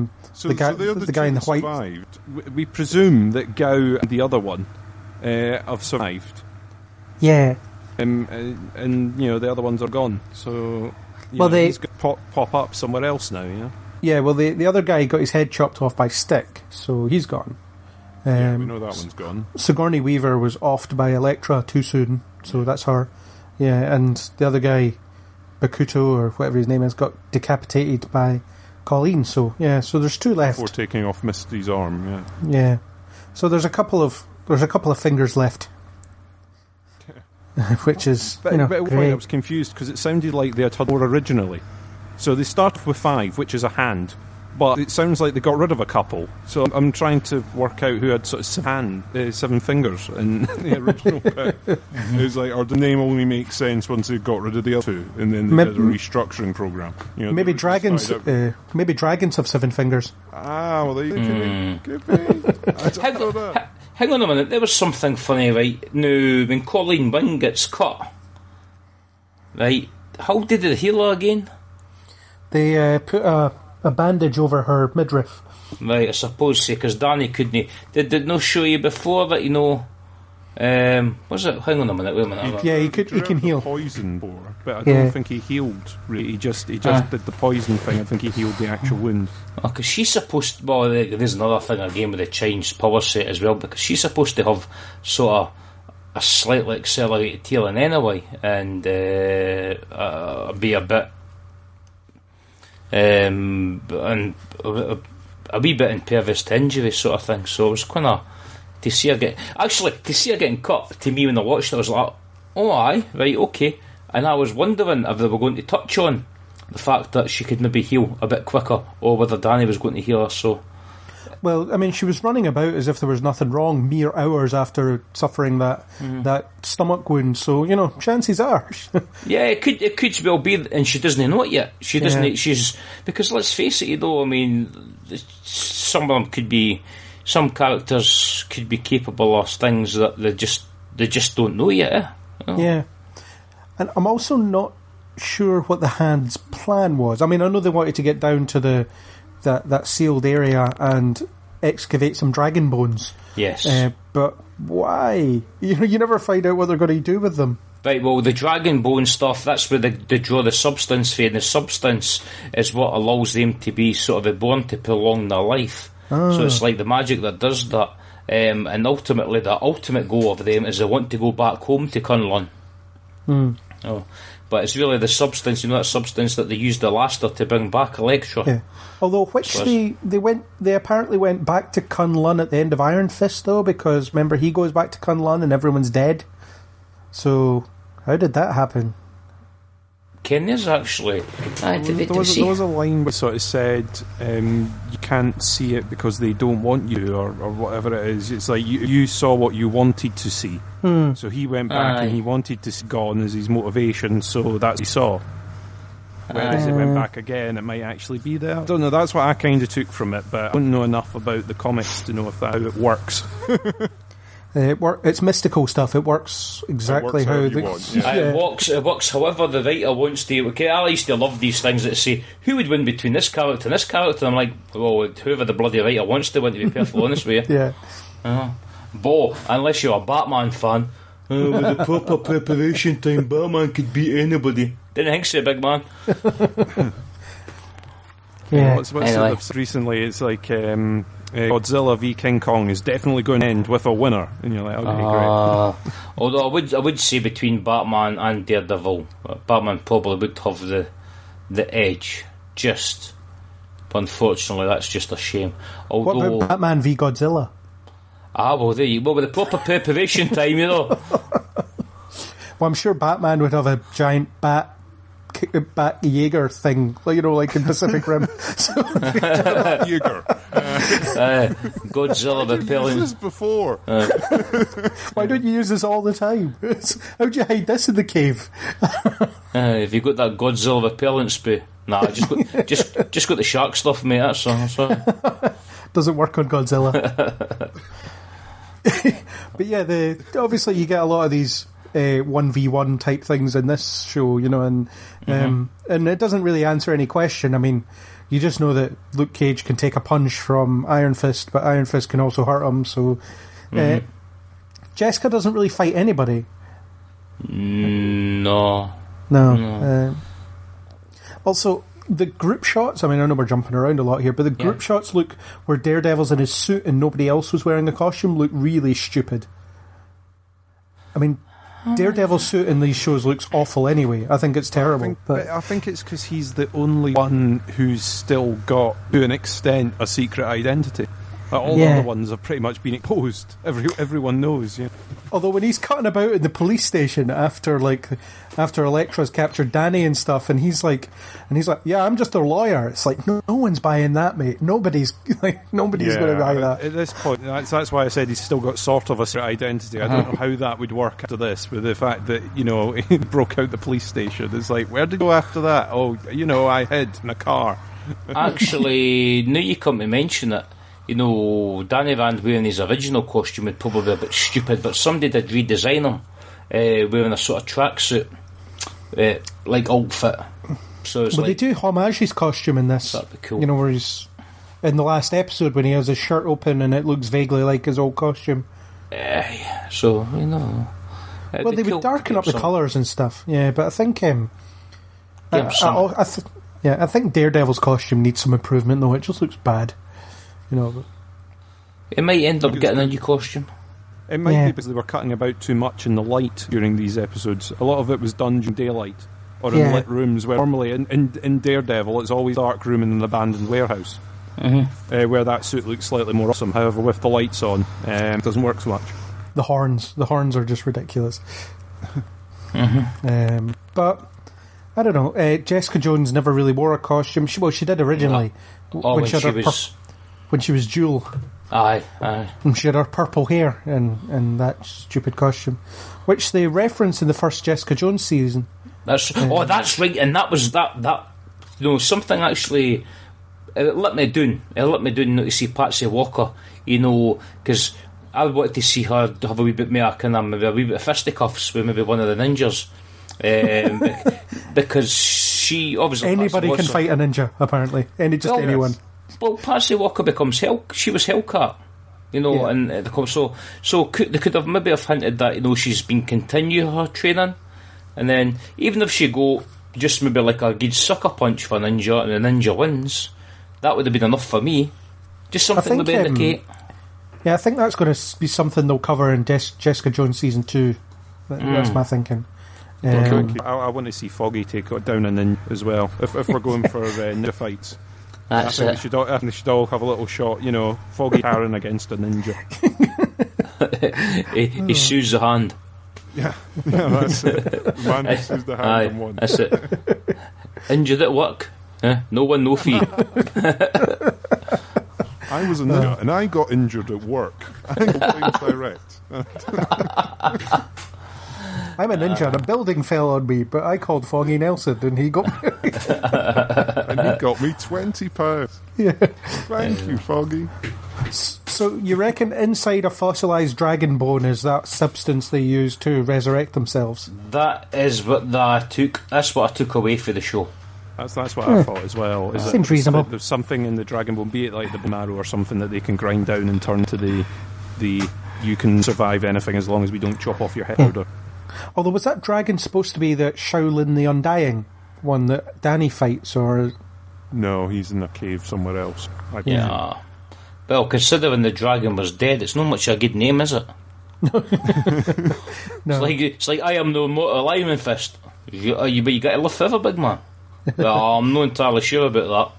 guy in the white. Survived. We presume that Gao and the other one have survived. Yeah. And you know, the other ones are gone, so he's going to pop up somewhere else now, you know? Yeah, well, the other guy got his head chopped off by Stick, so he's gone. Yeah, we know that one's gone. Sigourney Weaver was offed by Elektra too soon, so that's her. Yeah, and the other guy, Bakuto, or whatever his name is, got decapitated by Colleen, so yeah, so there's two left. Before taking off Misty's arm, yeah. Yeah, so there's a couple of fingers left. Which is, you know, but I was confused because it sounded like they had more originally. So they start off with 5, which is a hand, but it sounds like they got rid of a couple. So I'm trying to work out who had sort of 7 fingers in the original bit. It was like, or the name only makes sense once they got rid of the other 2, and then they did a restructuring program. You know, maybe dragons have 7 fingers. Ah, well, they could be. I don't know that. Hang on a minute, there was something funny, right? Now, when Colleen Wing gets cut, right, how did they heal her again? They put a bandage over her midriff. Right, I suppose, because Danny couldn't... They did not show you before that, you know, What's it? Hang on a minute. Wait a minute. Yeah, he can heal. Poison bore, but I don't think he healed. Really, he just did the poison thing. I think he healed the actual wound. Oh, because she's supposed to, well, there's another thing again with the changed power set as well, because she's supposed to have sort of a slightly accelerated healing anyway, and be a bit and a wee bit impervious to injury sort of thing. So it was kind of. To see her getting cut, to me when I watched it, I was like, oh aye, right, okay. And I was wondering if they were going to touch on the fact that she could maybe heal a bit quicker, or whether Danny was going to heal her. So, well, I mean, she was running about as if there was nothing wrong mere hours after suffering that stomach wound, so, you know, chances are. Yeah, it could well be, and she doesn't know it yet. She doesn't, she's, because let's face it though, I mean, some of them could be, some characters could be capable of things that they just don't know yet. You know? Yeah, and I'm also not sure what the hand's plan was. I mean, I know they wanted to get down to that sealed area and excavate some dragon bones. Yes, but why? You never find out what they're going to do with them. Right, well, the dragon bone stuff, that's where they draw the substance from, and the substance is what allows them to be sort of reborn to prolong their life. Oh. So it's like the magic that does that, and ultimately the ultimate goal of them is they want to go back home to K'un-Lun. Mm. Oh, but it's really the substance, you know, that substance that they used the laster to bring back Elektra. Yeah. Although, they apparently went back to K'un-Lun at the end of Iron Fist, though, because remember he goes back to K'un-Lun and everyone's dead. So how did that happen? Kenya's actually. There was a line that sort of said, you can't see it because they don't want you, or whatever it is. It's like you saw what you wanted to see. Hmm. So he went back and he wanted to see gone as his motivation, so that's what he saw. Whereas it went back again, it might actually be there. I don't know, that's what I kind of took from it, but I don't know enough about the comics to know if that's how it works. It's mystical stuff. It works exactly how they want. Yeah. It works however the writer wants to. Okay, I used to love these things that say, who would win between this character and this character? And I'm like, well, whoever the bloody writer wants to win, to be perfectly honest with you. Yeah. Bo, unless you're a Batman fan. With the proper preparation time, Batman could beat anybody. Didn't think so, big man. Yeah. What's recently, it's like... Godzilla v King Kong is definitely going to end with a winner, and you're like, okay, great. Although I would say between Batman and Daredevil, Batman probably would have the edge. Just, but unfortunately, that's just a shame. Although, what about Batman v Godzilla? Ah, well, there you go. With the proper preparation time, you know. Well, I'm sure Batman would have a giant bat Jaeger thing, you know, like in Pacific Rim. Jaeger. Godzilla repelling. This before. Why don't you use this all the time? How do you hide this in the cave? Have you got that Godzilla repellent spray? Nah, just got the shark stuff, mate. That's all. Doesn't work on Godzilla. But yeah, obviously you get a lot of these 1v1 type things in this show, you know, and and it doesn't really answer any question. I mean, you just know that Luke Cage can take a punch from Iron Fist, but Iron Fist can also hurt him, so Jessica doesn't really fight anybody. No. Also, the group shots, I mean, I know we're jumping around a lot here, but the group shots look, where Daredevil's in his suit and nobody else was wearing the costume, look really stupid. I mean, Daredevil's suit in these shows looks awful anyway. I think it's terrible. I think it's because he's the only one who's still got, to an extent, a secret identity. All other ones have pretty much been exposed. Everyone knows, yeah. Although when he's cutting about in the police station after Elektra's captured Danny and stuff, and he's like, yeah, I'm just their lawyer. It's like, no one's buying that, mate. Nobody's going to buy that. At this point, that's why I said he's still got sort of a certain identity. I don't know how that would work after this, with the fact that, you know, he broke out the police station. It's like, where did you go after that? Oh, you know, I hid in a car. Actually, now you come to mention it, you know, Danny Rand wearing his original costume would probably be a bit stupid, but somebody did redesign him wearing a sort of tracksuit like outfit. So it's they do homage his costume in this. That'd be cool. You know, where he's in the last episode when he has his shirt open and it looks vaguely like his old costume. Yeah, So, you know... Well, they would darken up the colours and stuff, yeah, but I think... I think Daredevil's costume needs some improvement, though. It just looks bad. You know. It might end up getting a new costume. It might be because they were cutting about too much in the light during these episodes. A lot of it was done during daylight or in lit rooms, where normally in Daredevil it's always a dark room in an abandoned warehouse, where that suit looks slightly more awesome. However, with the lights on, it doesn't work so much. The horns are just ridiculous. But I don't know. Jessica Jones never really wore a costume. She did originally. Yeah. Oh, when she was Jewel. Aye. And she had her purple hair and that stupid costume, which they referenced in the first Jessica Jones season. That's right, and that was that. You know, something actually. It let me down. Not to see Patsy Walker. You know, because I wanted to see her have a wee bit more, kind of maybe a wee bit of fisticuffs with maybe one of the ninjas. Because she obviously anybody can fight a ninja, apparently. Anyone. Well, Patsy Walker becomes Hellcat, you know, and they could have maybe have hinted that, you know, she's been continuing her training, and then even if she go just maybe like a good sucker punch for a ninja and the ninja wins, that would have been enough for me. Just something to indicate. Yeah, I think that's going to be something they'll cover in Jessica Jones season 2. That's my thinking. I want to see Foggy take down a ninja as well. If we're going for ninja fights, I think they should all have a little shot. You know, Foggy Aaron against a ninja. he sues the hand. Yeah, that's it. Man who sues the hand and won. That's it. Injured at work. No one, no fee. I was a ninja and I got injured at work. I think I'm direct. I'm a ninja and a building fell on me, but I called Foggy Nelson and he got me. And he got me £20. Yeah. Thank you, Foggy. So you reckon inside a fossilised dragon bone is that substance they use to resurrect themselves? That is what that's what I took away for the show. That's what I thought as well. Seems reasonable. There's something in the dragon bone, be it like the marrow or something, that they can grind down and turn to the you can survive anything as long as we don't chop off your head or... Although, was that dragon supposed to be the Shaolin the Undying one that Danny fights, or...? No, he's in a cave somewhere else. Well, considering the dragon was dead, it's not much of a good name, is it? No. It's like, I am no more a Iron Fist. But you got to live forever, big man. I'm not entirely sure about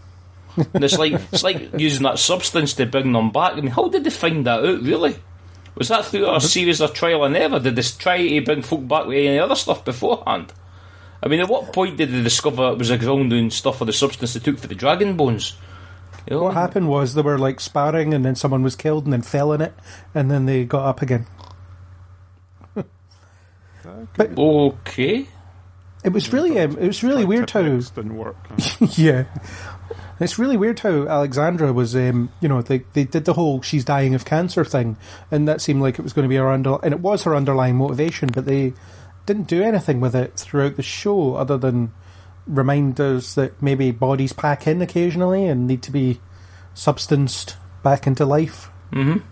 that. And it's like using that substance to bring them back. I mean, how did they find that out, really? Was that through a series of trial and error? Did they try to bring folk back with any other stuff beforehand? I mean, at what point did they discover it was a grounding stuff or the substance they took for the dragon bones? You know? What happened was they were like sparring and then someone was killed and then fell in it and then they got up again. Okay. It was really weird how... Didn't work. Yeah. It's really weird how Alexandra was, they did the whole she's dying of cancer thing, and that seemed like it was going to be her and it was her underlying motivation, but they didn't do anything with it throughout the show other than remind us that maybe bodies pack in occasionally and need to be substanced back into life. Mm-hmm.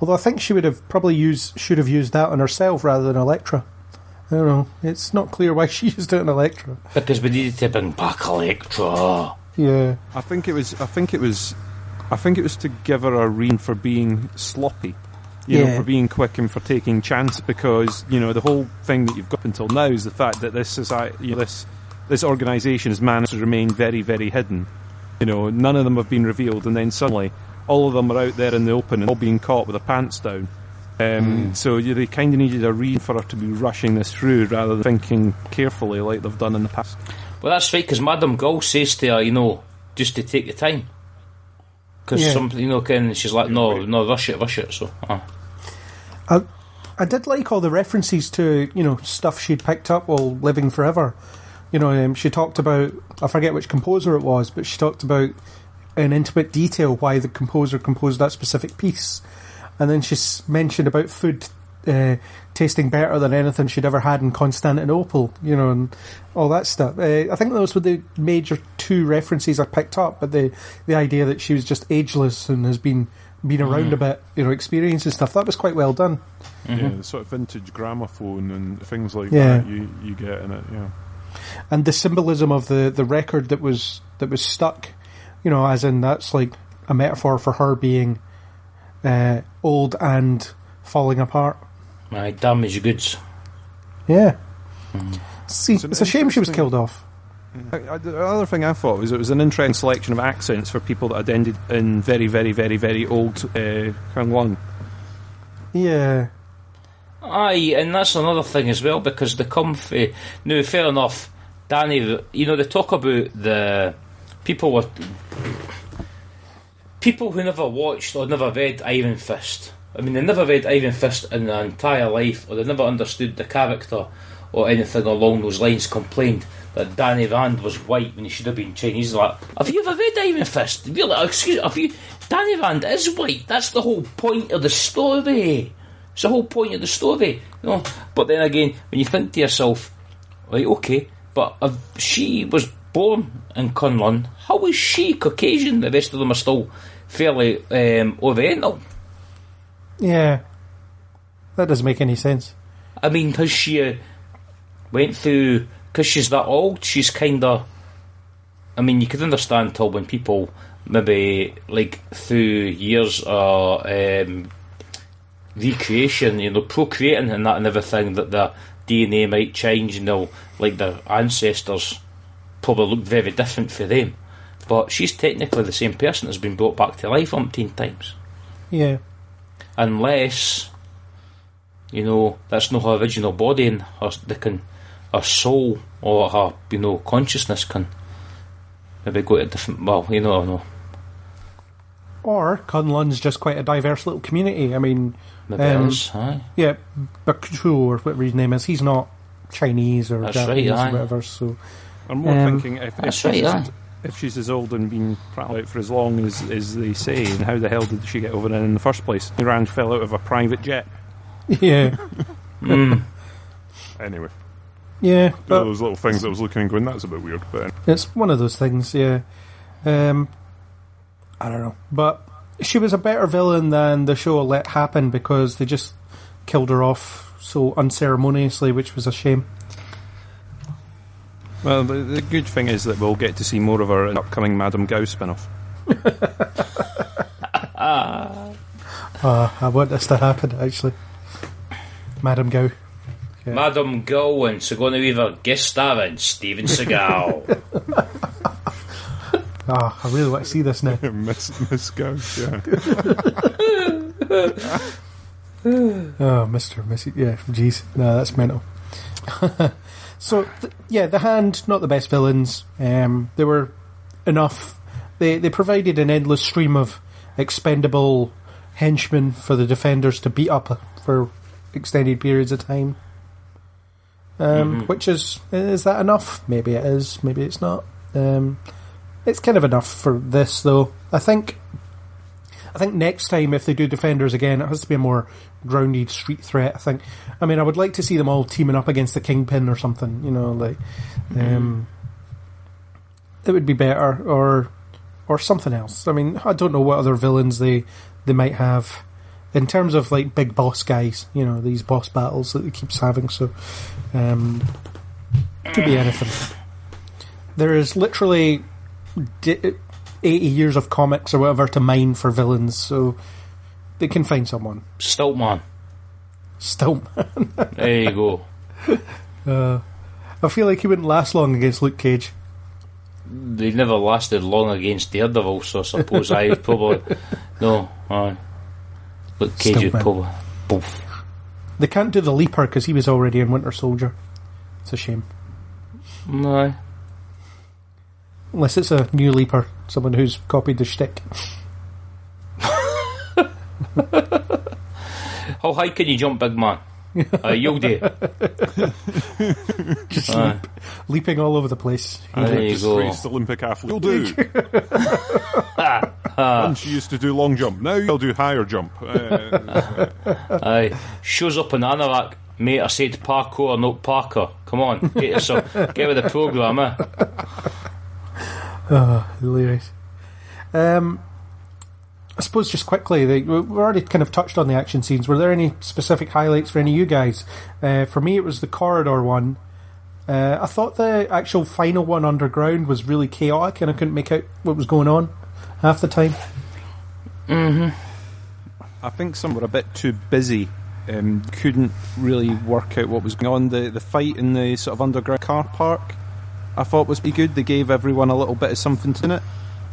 Although I think she would have probably should have used that on herself rather than Elektra. I don't know. It's not clear why she used it on Elektra. Because we needed to bring back Elektra. Yeah, I think it was to give her a reason for being sloppy, you know, for being quick and for taking chance. Because you know the whole thing that you've got up until now is the fact that this society, this organisation has managed to remain very, very hidden. You know, none of them have been revealed, and then suddenly all of them are out there in the open and all being caught with their pants down. So they kind of needed a reason for her to be rushing this through rather than thinking carefully like they've done in the past. Well, that's right, because Madam Gao says to her, you know, just to take the time. Because, she's like, no, rush it, so... I did like all the references to, you know, stuff she'd picked up while living forever. You know, she talked about, I forget which composer it was, but she talked about in intimate detail why the composer composed that specific piece. And then she mentioned about food... tasting better than anything she'd ever had in Constantinople, you know, and all that stuff. I think those were the major two references I picked up, but the idea that she was just ageless and has been been around a bit, you know, experiences stuff. That was quite well done. Yeah, the sort of vintage gramophone and things like that you get in it. Yeah, and the symbolism of the record that was stuck, you know, as in that's like a metaphor for her being old and falling apart. My damaged goods. Yeah. See, it's a shame she was killed off. The other thing I thought was it was an interesting selection of accents for people that had ended in very, very, very, very old K'un-Lun. Yeah. Aye, and that's another thing as well, because the comfy... Now, fair enough, Danny, you know, they talk about the... People who never watched or never read Iron Fist. I mean, they never read Iron Fist in their entire life, or they never understood the character or anything along those lines, complained that Danny Rand was white when he should have been Chinese. Like, have you ever read Iron Fist? Really? Excuse me, have you? Danny Rand is white. That's the whole point of the story. It's the whole point of the story. You know? But then again, when you think to yourself, right, okay, but if she was born in K'un-Lun, how is she Caucasian? The rest of them are still fairly Oriental. Yeah. That doesn't make any sense. I mean, has she went through... Because she's that old, she's kind of... I mean, you could understand till when people maybe, like, through years of recreation, you know, procreating and that and everything, that their DNA might change and they'll, like, their ancestors probably look very different for them. But she's technically the same person that's been brought back to life umpteen times. Yeah. Unless, you know, that's not her original body and they can... her soul or her, you know, consciousness can maybe go to a different... Well, you know, I don't know. Or K'un-Lun's just quite a diverse little community. I mean... Maybe else, aye. Yeah, Bakuchu or whatever his name is, he's not Chinese or Japanese or whatever, so... I'm more thinking if she's as old and been prattled out for as long as they say, then how the hell did she get over there in the first place? Rand fell out of a private jet. Yeah. Anyway. Yeah, but those little things that I was looking and going, that's a bit weird, but it's one of those things. Yeah, I don't know, but she was a better villain than the show let happen because they just killed her off so unceremoniously, which was a shame. Well, the good thing is that we'll get to see more of her in the upcoming Madam Gao spin-off. I want this to happen, actually. Madam Gao. Yeah. Madam Gao and Sigourney Weaver guest starring Steven Seagal. Ah, I really want to see this now. Miss Gao, yeah. Oh, Mr. Missy, yeah, jeez, no, that's mental. So, The Hand, not the best villains. They were enough. They provided an endless stream of expendable henchmen for the Defenders to beat up for extended periods of time. Which is that enough? Maybe it is, maybe it's not. It's kind of enough for this, though. I think next time, if they do Defenders again, it has to be a more grounded street threat, I think. I mean, I would like to see them all teaming up against the Kingpin or something, you know, like... It would be better, or something else. I mean, I don't know what other villains they might have. In terms of, like, big boss guys, you know, these boss battles that he keeps having, so could be anything. There is literally 80 years of comics or whatever to mine for villains, so they can find someone. Stilt-Man. There you go. I feel like he wouldn't last long against Luke Cage. They never lasted long against Daredevil, so I suppose I would probably... No, aye. Look, Cage would both. They can't do the Leaper because he was already in Winter Soldier. It's a shame. No. Unless it's a new Leaper, someone who's copied the shtick. How high can you jump, big man? You'll do. Just leaping all over the place. There you go. Olympic athlete. You'll do. Once you used to do long jump, now you'll do higher jump. Aye. Shows up an anorak. Mate, I said parkour, not Parker. Come on, get yourself. Get with the programme, eh? Oh, hilarious. I suppose just quickly, we've already kind of touched on the action scenes. Were there any specific highlights for any of you guys? For me, it was the corridor one. I thought the actual final one underground was really chaotic and I couldn't make out what was going on half the time. I think some were a bit too busy, couldn't really work out what was going on. The fight in the sort of underground car park I thought was pretty good. They gave everyone a little bit of something to it.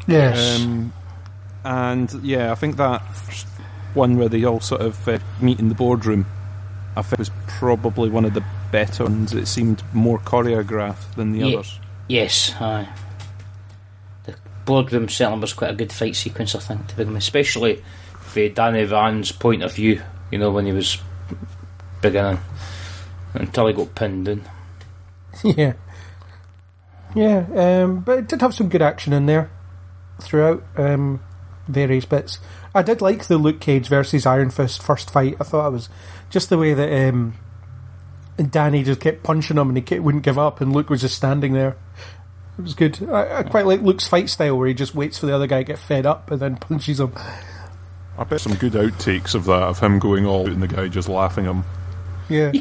Yes. And yeah, I think that one where they all sort of meet in the boardroom, I think was probably one of the better ones. It seemed more choreographed than the others. Yes, aye. The boardroom certainly was quite a good fight sequence, I think, to begin with, especially from Danny Van's point of view, you know, when he was beginning, until he got pinned in. Yeah. Yeah, but it did have some good action in there throughout various bits. I did like the Luke Cage versus Iron Fist first fight. I thought it was just the way that Danny just kept punching him and he wouldn't give up and Luke was just standing there. It was good. I quite like Luke's fight style where he just waits for the other guy to get fed up and then punches him. I bet some good outtakes of that, of him going all out and the guy just laughing him. Yeah.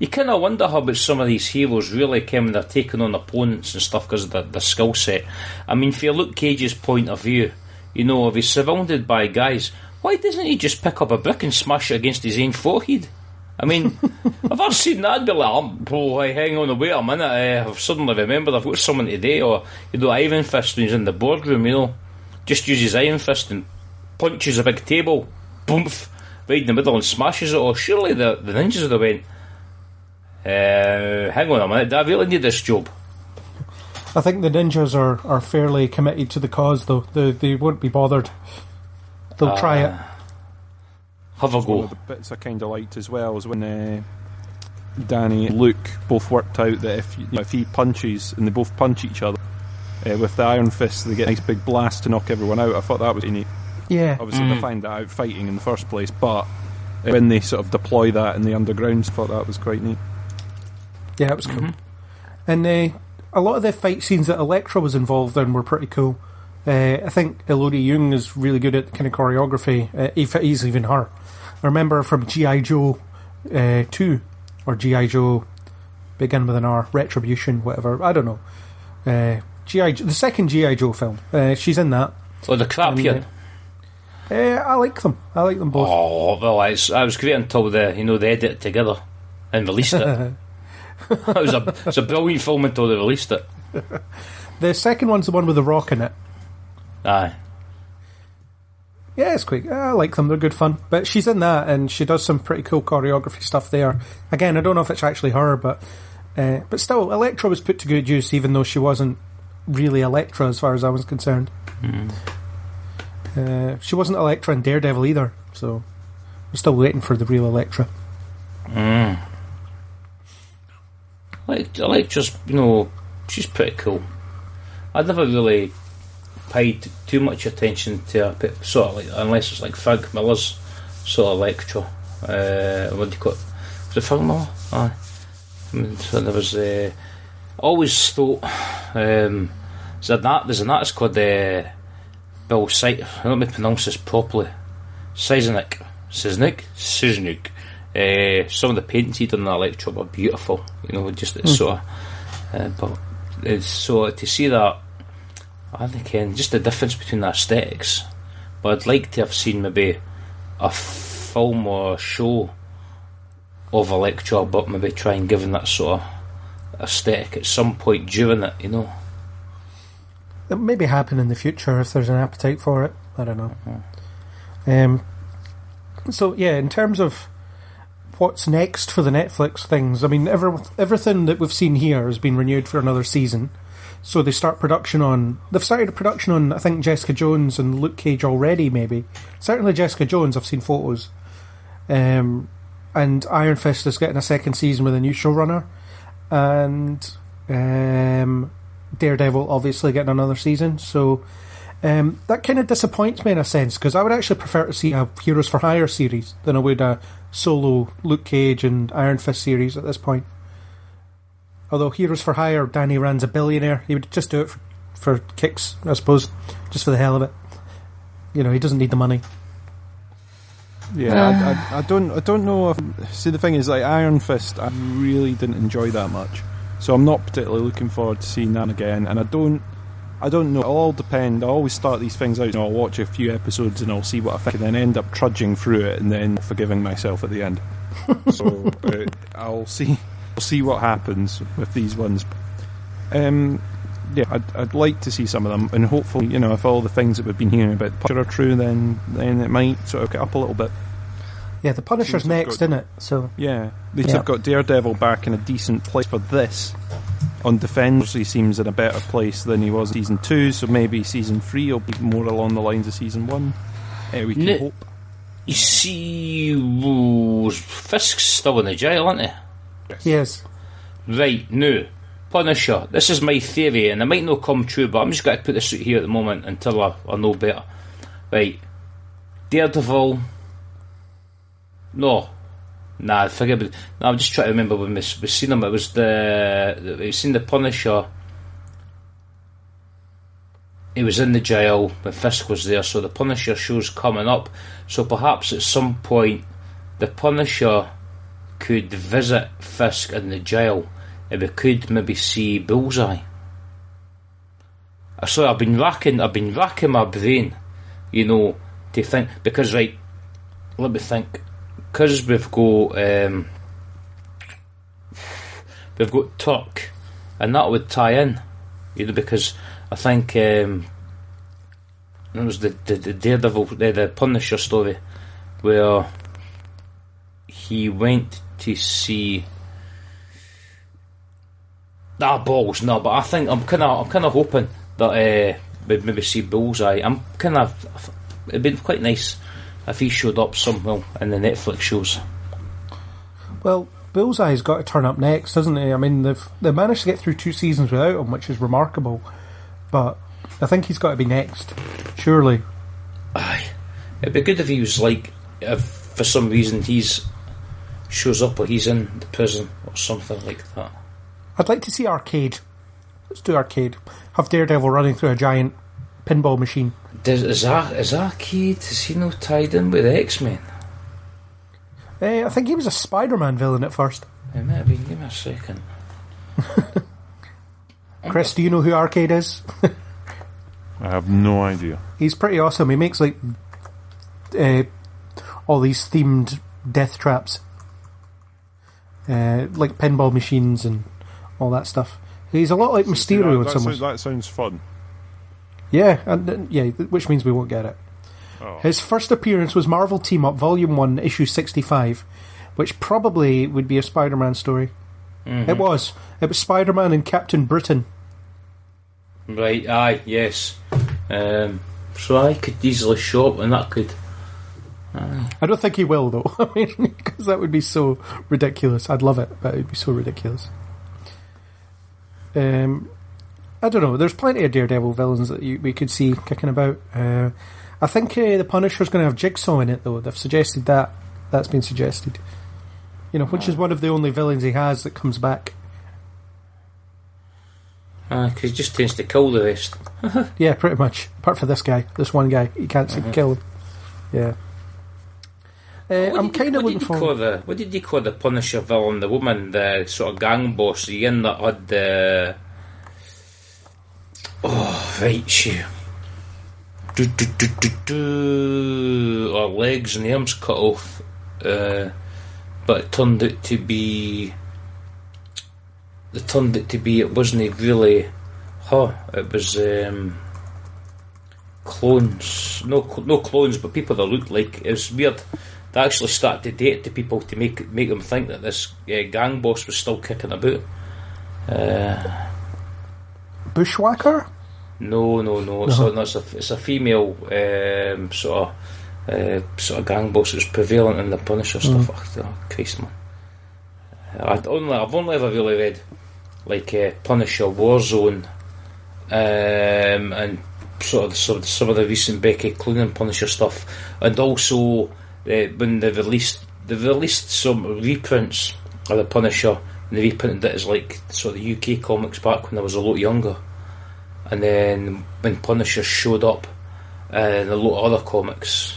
You kind of wonder how about some of these heroes really came and they're taking on opponents and stuff because of their skill set. I mean, from Luke Cage's point of view, you know, if he's surrounded by guys, why doesn't he just pick up a brick and smash it against his own forehead? I mean, I've ever seen that. I'd be like, oh, hang on, wait a minute, I've suddenly remembered I've got someone today. Or, you know, Iron Fist when he's in the boardroom, you know, just uses Iron Fist and punches a big table, boomf, right in the middle and smashes it. Or surely the ninjas would have went, hang on a minute, do I really need this job? I think the ninjas are fairly committed to the cause, though. They won't be bothered. They'll try it. Have a go. One of the bits I kind of liked as well is when Danny and Luke both worked out that if he punches and they both punch each other with the Iron Fist, they get a nice big blast to knock everyone out. I thought that was neat. Yeah. Obviously, they find that out fighting in the first place, but when they sort of deploy that in the underground, I thought that was quite neat. Yeah, it was cool. And a lot of the fight scenes that Elektra was involved in were pretty cool. I think Elodie Young is really good at kind of choreography, he's even her. I remember from G.I. Joe 2, or G.I. Joe, begin with an R, Retribution, whatever, I don't know. The second G.I. Joe film, she's in that. Oh, the Krapian. I like them. I like them both. Oh, well, I was great until they edit it together and released it. It was a brilliant film until they released it. The second one's the one with The Rock in it. Aye. Yeah, it's quick. I like them. They're good fun. But she's in that, and she does some pretty cool choreography stuff there. Again, I don't know if it's actually her, but still, Elektra was put to good use, even though she wasn't really Elektra as far as I was concerned. She wasn't Elektra in Daredevil either, so we're still waiting for the real Elektra. Elektra's, she's pretty cool. I never really paid too much attention to her, sort of like, unless it's like Frank Miller's sort of Elektra. What do you call it? Was it Frank Miller? Aye. I mean, so there was always thought there's an artist called Bill Sight. Let me pronounce this properly. Siznik. Some of the paintings he done in that lecture were beautiful, so to see that, I think just the difference between the aesthetics, but I'd like to have seen maybe a film or a show of a lecture, but maybe try and give them that sort of aesthetic at some point during it, It may be happening in the future if there's an appetite for it. I don't know. So yeah, in terms of what's next for the Netflix things, I mean, everything that we've seen here has been renewed for another season. So they've started production on, I think, Jessica Jones and Luke Cage already, maybe. Certainly Jessica Jones, I've seen photos. And Iron Fist is getting a second season with a new showrunner. And Daredevil, obviously, getting another season. So that kind of disappoints me in a sense, because I would actually prefer to see a Heroes for Hire series than I would a solo Luke Cage and Iron Fist series at this point. Although Heroes for Hire, Danny Rand's a billionaire. He would just do it for kicks, I suppose, just for the hell of it. You know, he doesn't need the money. Yeah, I don't know. See, the thing is, like Iron Fist, I really didn't enjoy that much, so I'm not particularly looking forward to seeing that again. And I don't know. It'll all depend. I always start these things out, and I'll watch a few episodes, and I'll see what I think, and then end up trudging through it, and then forgiving myself at the end. So I'll see what happens with these ones. Yeah, I'd like to see some of them, and hopefully, you know, if all the things that we've been hearing about the Punisher are true, then it might sort of get up a little bit. Yeah, the Punisher's next, isn't it? So yeah, they've got Daredevil back in a decent place for this. On Defenders, he seems in a better place than he was in season 2, so maybe season 3 will be more along the lines of season 1. We can hope. You see, Fisk's still in the jail, aren't he? Yes. Right, now, Punisher, this is my theory, and it might not come true, but I'm just going to put this out here at the moment until I know better. Right, Daredevil. Nah, forget it. No, I'm just trying to remember when we've seen him. It was we've seen the Punisher. He was in the jail when Fisk was there, so the Punisher show's coming up. So perhaps at some point, the Punisher could visit Fisk in the jail. And we could maybe see Bullseye. So I've been racking my brain, you know, to think, because right, let me think, because we've got Turk, and that would tie in, you know, because I think it was the Daredevil, the Punisher story, where he went to see. But I think I'm kind of hoping that we'd maybe see Bullseye. It'd been quite nice if he showed up somehow in the Netflix shows. Well, Bullseye's got to turn up next, doesn't he? I mean, they managed to get through 2 seasons without him, which is remarkable. But I think he's got to be next, surely. Aye, it'd be good if he was like, if for some reason he's shows up or he's in the prison or something like that. I'd like to see Arcade. Let's do Arcade. Have Daredevil running through a giant pinball machine. Is Arcade, is he not tied in with the X-Men? I think he was a Spider-Man villain at first. It might have been. Give me a second. Chris, do you know who Arcade is? I have no idea. He's pretty awesome. He makes like all these themed death traps. Like pinball machines and all that stuff. He's a lot like Mysterio in some ways. That sounds fun. Yeah, which means we won't get it. Oh. His first appearance was Marvel Team Up Volume 1, Issue 65, which probably would be a Spider-Man story. Mm-hmm. It was Spider-Man and Captain Britain. Right, aye, yes. So I could easily show up and that could... I don't think he will, though. I mean, because that would be so ridiculous. I'd love it, but it would be so ridiculous. I don't know. There's plenty of Daredevil villains that we could see kicking about. I think the Punisher's going to have Jigsaw in it, though. They've suggested that. That's been suggested. You know, which is one of the only villains he has that comes back. Because he just tends to kill the rest. Yeah, pretty much. Apart from this guy. This one guy. He can't seem to kill him. Yeah. I'm kind of looking forward. What did you call the Punisher villain? The woman, the sort of gang boss, the in that had the. Oh, right, she. Her legs and arms cut off, but it turned out to be. It wasn't really her. It was clones. No clones, but people that looked like it was weird. They actually started to date to people to make them think that this gang boss was still kicking about. Bushwhacker? No. It's a female sort of gang boss that's prevalent in the Punisher stuff. Oh, Christ, man! I've only ever really read like Punisher Warzone and sort of some of the recent Becky Cloonan Punisher stuff, and also. When they released some reprints of the Punisher, and they reprinted it as like sort of UK comics back when I was a lot younger. And then when Punisher showed up, and a lot of other comics,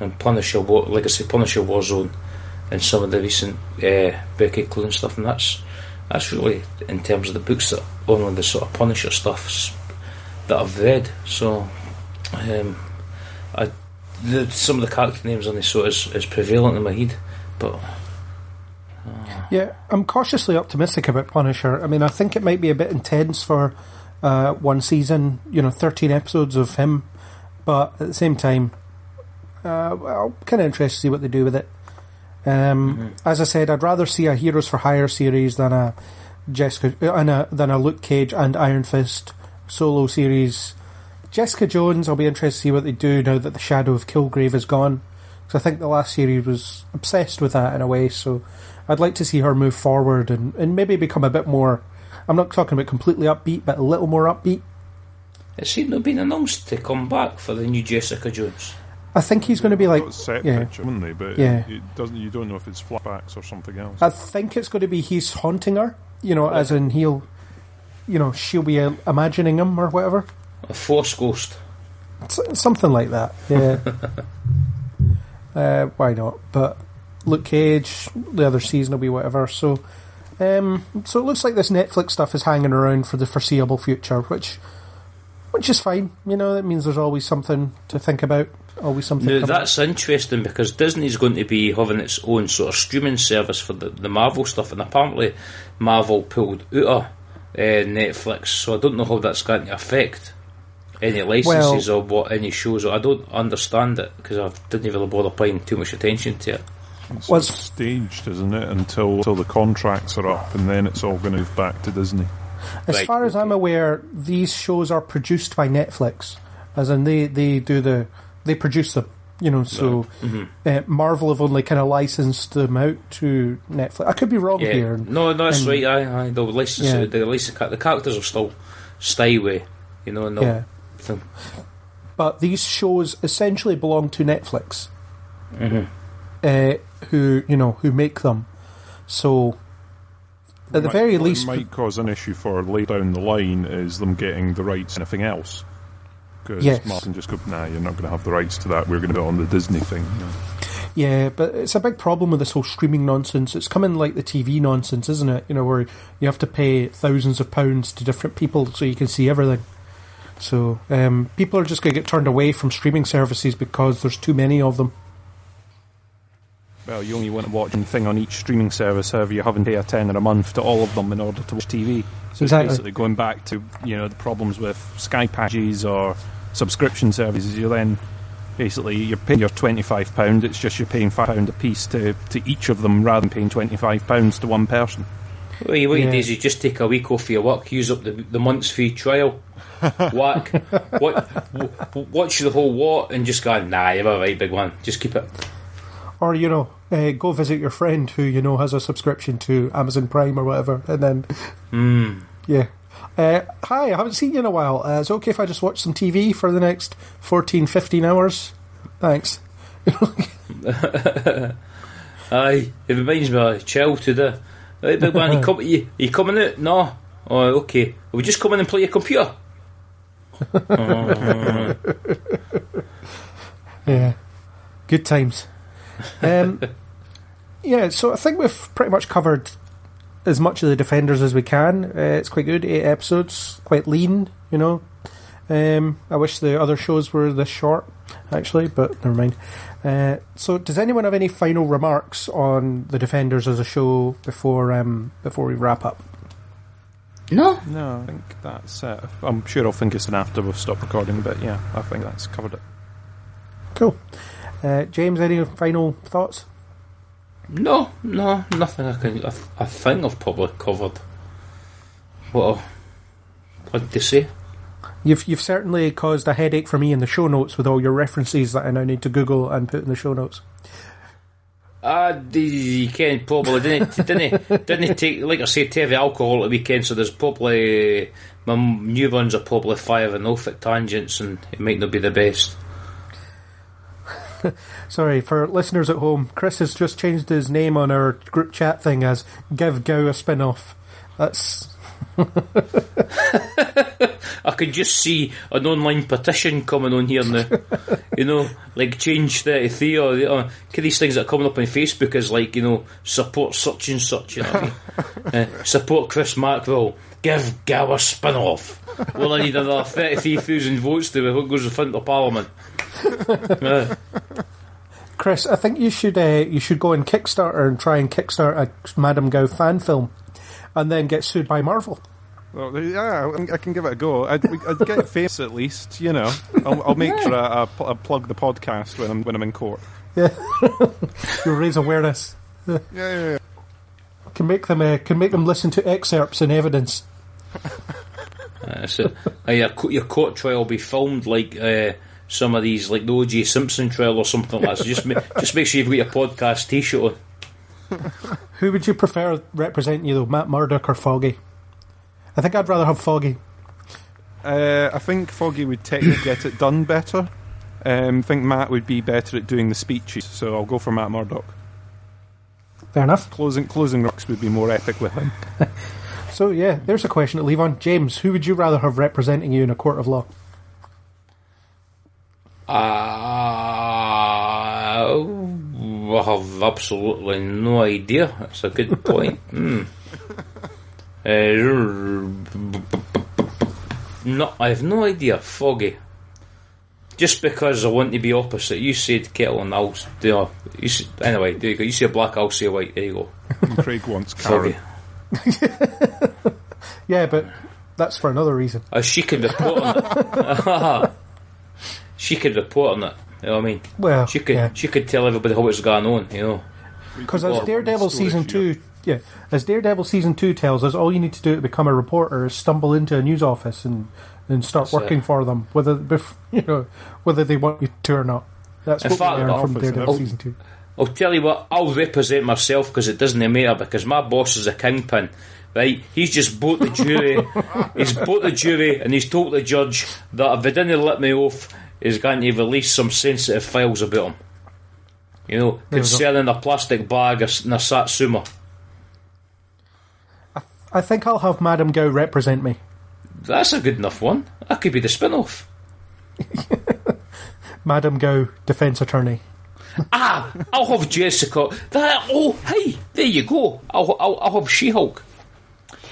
and Punisher, Legacy Punisher Warzone, and some of the recent Becky Clone stuff, and that's really, in terms of the books, that only the sort of Punisher stuff that I've read. So some of the character names on this sort is prevalent in my head, but yeah, I'm cautiously optimistic about Punisher. I mean, I think it might be a bit intense for one season, 13 episodes of him, but at the same time, I'm kind of interested to see what they do with it. As I said, I'd rather see a Heroes for Hire series than a than a Luke Cage and Iron Fist solo series. Jessica Jones, I'll be interested to see what they do now that the shadow of Kilgrave is gone, because I think the last series was obsessed with that in a way, so I'd like to see her move forward and maybe become a bit more, I'm not talking about completely upbeat, but a little more upbeat. It seemed to have been announced to come back for the new Jessica Jones. I think he's going to be like... You don't know if it's flashbacks or something else. I think it's going to be he's haunting her, as in he'll... she'll be imagining him or whatever. A force ghost. Something like that, yeah. Why not? But Luke Cage, the other season will be whatever, so it looks like this Netflix stuff is hanging around for the foreseeable future, which is fine. That means there's always something to think about. Always something. Now, that's interesting, because Disney's going to be having its own sort of streaming service for the Marvel stuff, and apparently Marvel pulled out of Netflix, so I don't know how that's going to affect any licenses or what, any shows. I don't understand it, because I didn't even bother paying too much attention to it. It's staged, isn't it, until the contracts are up, and then it's all going to move back to Disney. As far as I'm aware, these shows are produced by Netflix, as in they produce them, so Marvel have only kind of licensed them out to Netflix. I could be wrong here. No, that's right. I they'll license it. They license, the characters will still stay with, But these shows essentially belong to Netflix, who make them. So, at the very least, might cause an issue for later down the line is them getting the rights to anything else. Because Martin just goes, nah, you're not going to have the rights to that, we're going to do it on the Disney thing. Yeah, but it's a big problem with this whole streaming nonsense. It's coming like the TV nonsense, isn't it? Where you have to pay thousands of pounds to different people so you can see everything. So people are just going to get turned away from streaming services because there's too many of them. Well, you only want to watch one thing on each streaming service, however you haven't paid £10 a month to all of them in order to watch TV. So exactly. It's basically going back to, the problems with Sky packages or subscription services. You're then basically, you're paying your £25, it's just you're paying £5 a piece to each of them rather than paying £25 to one person. Well, what you do is you just take a week off your work, use up the month's free trial, whack, watch the whole lot and just go, nah, you're all right, big one, just keep it. Or, go visit your friend who, has a subscription to Amazon Prime or whatever, and then... Yeah. Hi, I haven't seen you in a while. Is it okay if I just watch some TV for the next 14, 15 hours? Thanks. Aye, it reminds me of childhood. Right, big man, you coming out? No. Oh, okay. Are we just come in and play your computer? Yeah. Good times. So I think we've pretty much covered as much of the Defenders as we can. It's quite good, 8 episodes, quite lean, I wish the other shows were this short, actually, but never mind. So does anyone have any final remarks on the Defenders as a show before we wrap up? No, I think that's it. I'm sure I'll think it's an after we've stopped recording, but yeah, I think that's covered it. Cool. James, any final thoughts? No, nothing. I think I've probably covered what I had to say. You've certainly caused a headache for me in the show notes with all your references that I now need to Google and put in the show notes. You can probably didn't take, like I say, heavy alcohol at the weekend, so there's probably my new ones are probably firing off at tangents, and it might not be the best. Sorry, for listeners at home, Chris has just changed his name on our group chat thing as Give Gao a Spin-Off. That's I can just see an online petition coming on here now. You know, like Change 33 or these things that are coming up on Facebook is like, you know, support such and such, you know what I mean? Support Chris Mackrell. Give Gow a spin off. We'll only need another 33,000 votes to who goes in front of Parliament. Chris, I think you should go on Kickstarter and try and kickstart a Madam Gao fan film, and then get sued by Marvel. Well, yeah, I can give it a go. I'd get famous at least, you know. I'll make sure I plug the podcast when I'm in court. Yeah, you'll raise awareness. Yeah. Can make them listen to excerpts and evidence. So, your court trial will be filmed like some of these, like the O.J. Simpson trial or something like that. So just make sure you've got your podcast T-shirt on. Who would you prefer representing you, though, Matt Murdock or Foggy? I think I'd rather have Foggy. I think Foggy would technically get it done better. I think Matt would be better at doing the speeches, so I'll go for Matt Murdock. Fair enough. Closing rocks would be more epic with him. So, yeah, there's a question to leave on. James, who would you rather have representing you in a court of law? I have absolutely no idea. That's a good point. No, I have no idea. Foggy. Just because I want to be opposite. You said kettle and I'll... You know, anyway, there you go. You say black, I'll say white. There you go. And Craig wants Karen. Yeah, but that's for another reason. She can report on it. She could report on it. You know what I mean? Well, she could tell everybody what's going on, you know. Because as Daredevil Season 2... Yeah, as Daredevil Season 2 tells us, all you need to do to become a reporter is stumble into a news office and start working for them, whether they want you to or not. That's what we learned from Daredevil Season 2. I'll tell you what, I'll represent myself because it doesn't matter, because my boss is a kingpin, right? He's just bought the jury, and he's told the judge that if they didn't let me off, he's going to release some sensitive files about him. You know, concerning a plastic bag and a satsuma. I think I'll have Madam Gao represent me. That's a good enough one. That could be the spin-off. Madam Gao, defence attorney. I'll have Jessica. There you go. I'll have She-Hulk.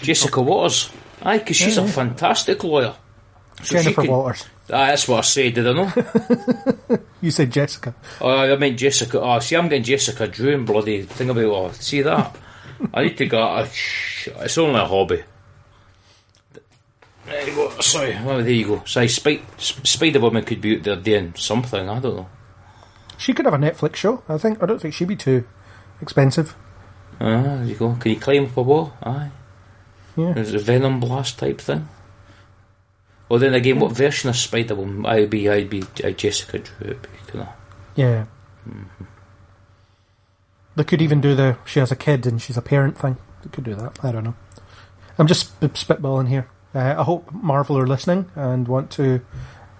Jessica Waters. Aye, because she's a fantastic lawyer. So Jennifer Waters. That's what I said, did I know? You said Jessica. I meant Jessica. See, I'm getting Jessica Drew and bloody thing about... see that? I need to go. It's only a hobby. There you go. Sorry. Well, there you go. So, Spider Woman could be out there doing something. I don't know. She could have a Netflix show. I don't think she'd be too expensive. There you go. Can you climb up a wall? Aye. Yeah. There's a Venom Blast type thing. Well, then again, what version of Spider Woman? I'd be Jessica Drew. Kind of. Yeah. Mm-hmm. They could even do she has a kid and she's a parent thing. They could do that. I don't know. I'm just spitballing here. I hope Marvel are listening and want to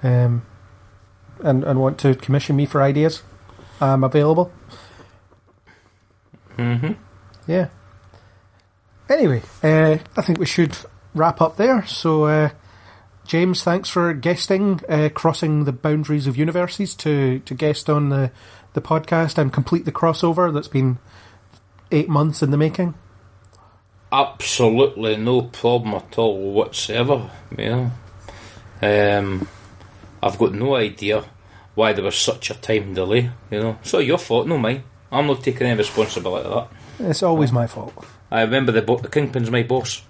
want to commission me for ideas. I'm available. Mm-hmm. Yeah. Anyway, I think we should wrap up there. So, James, thanks for guesting, crossing the boundaries of universes to guest on the podcast and complete the crossover that's been 8 months in the making. Absolutely no problem at all whatsoever. Yeah. I've got no idea why there was such a time delay, you know. It's not your fault, no mine. I'm not taking any responsibility for that. It's always my fault. I remember the Kingpin's my boss.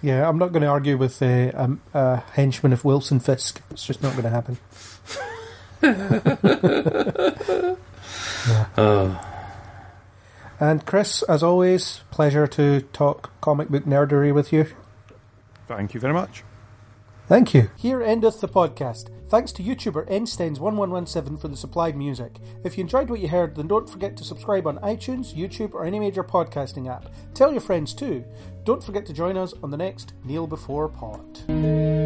Yeah, I'm not going to argue with a henchman of Wilson Fisk. It's just not going to happen. Yeah. And Chris, as always, pleasure to talk comic book nerdery with you. Thank you very much. Thank you. Here endeth the podcast. Thanks to YouTuber nstens1117 for the supplied music. If you enjoyed what you heard, then don't forget to subscribe on iTunes, YouTube, or any major podcasting app. Tell your friends too. Don't forget to join us on the next Kneel Before Pod.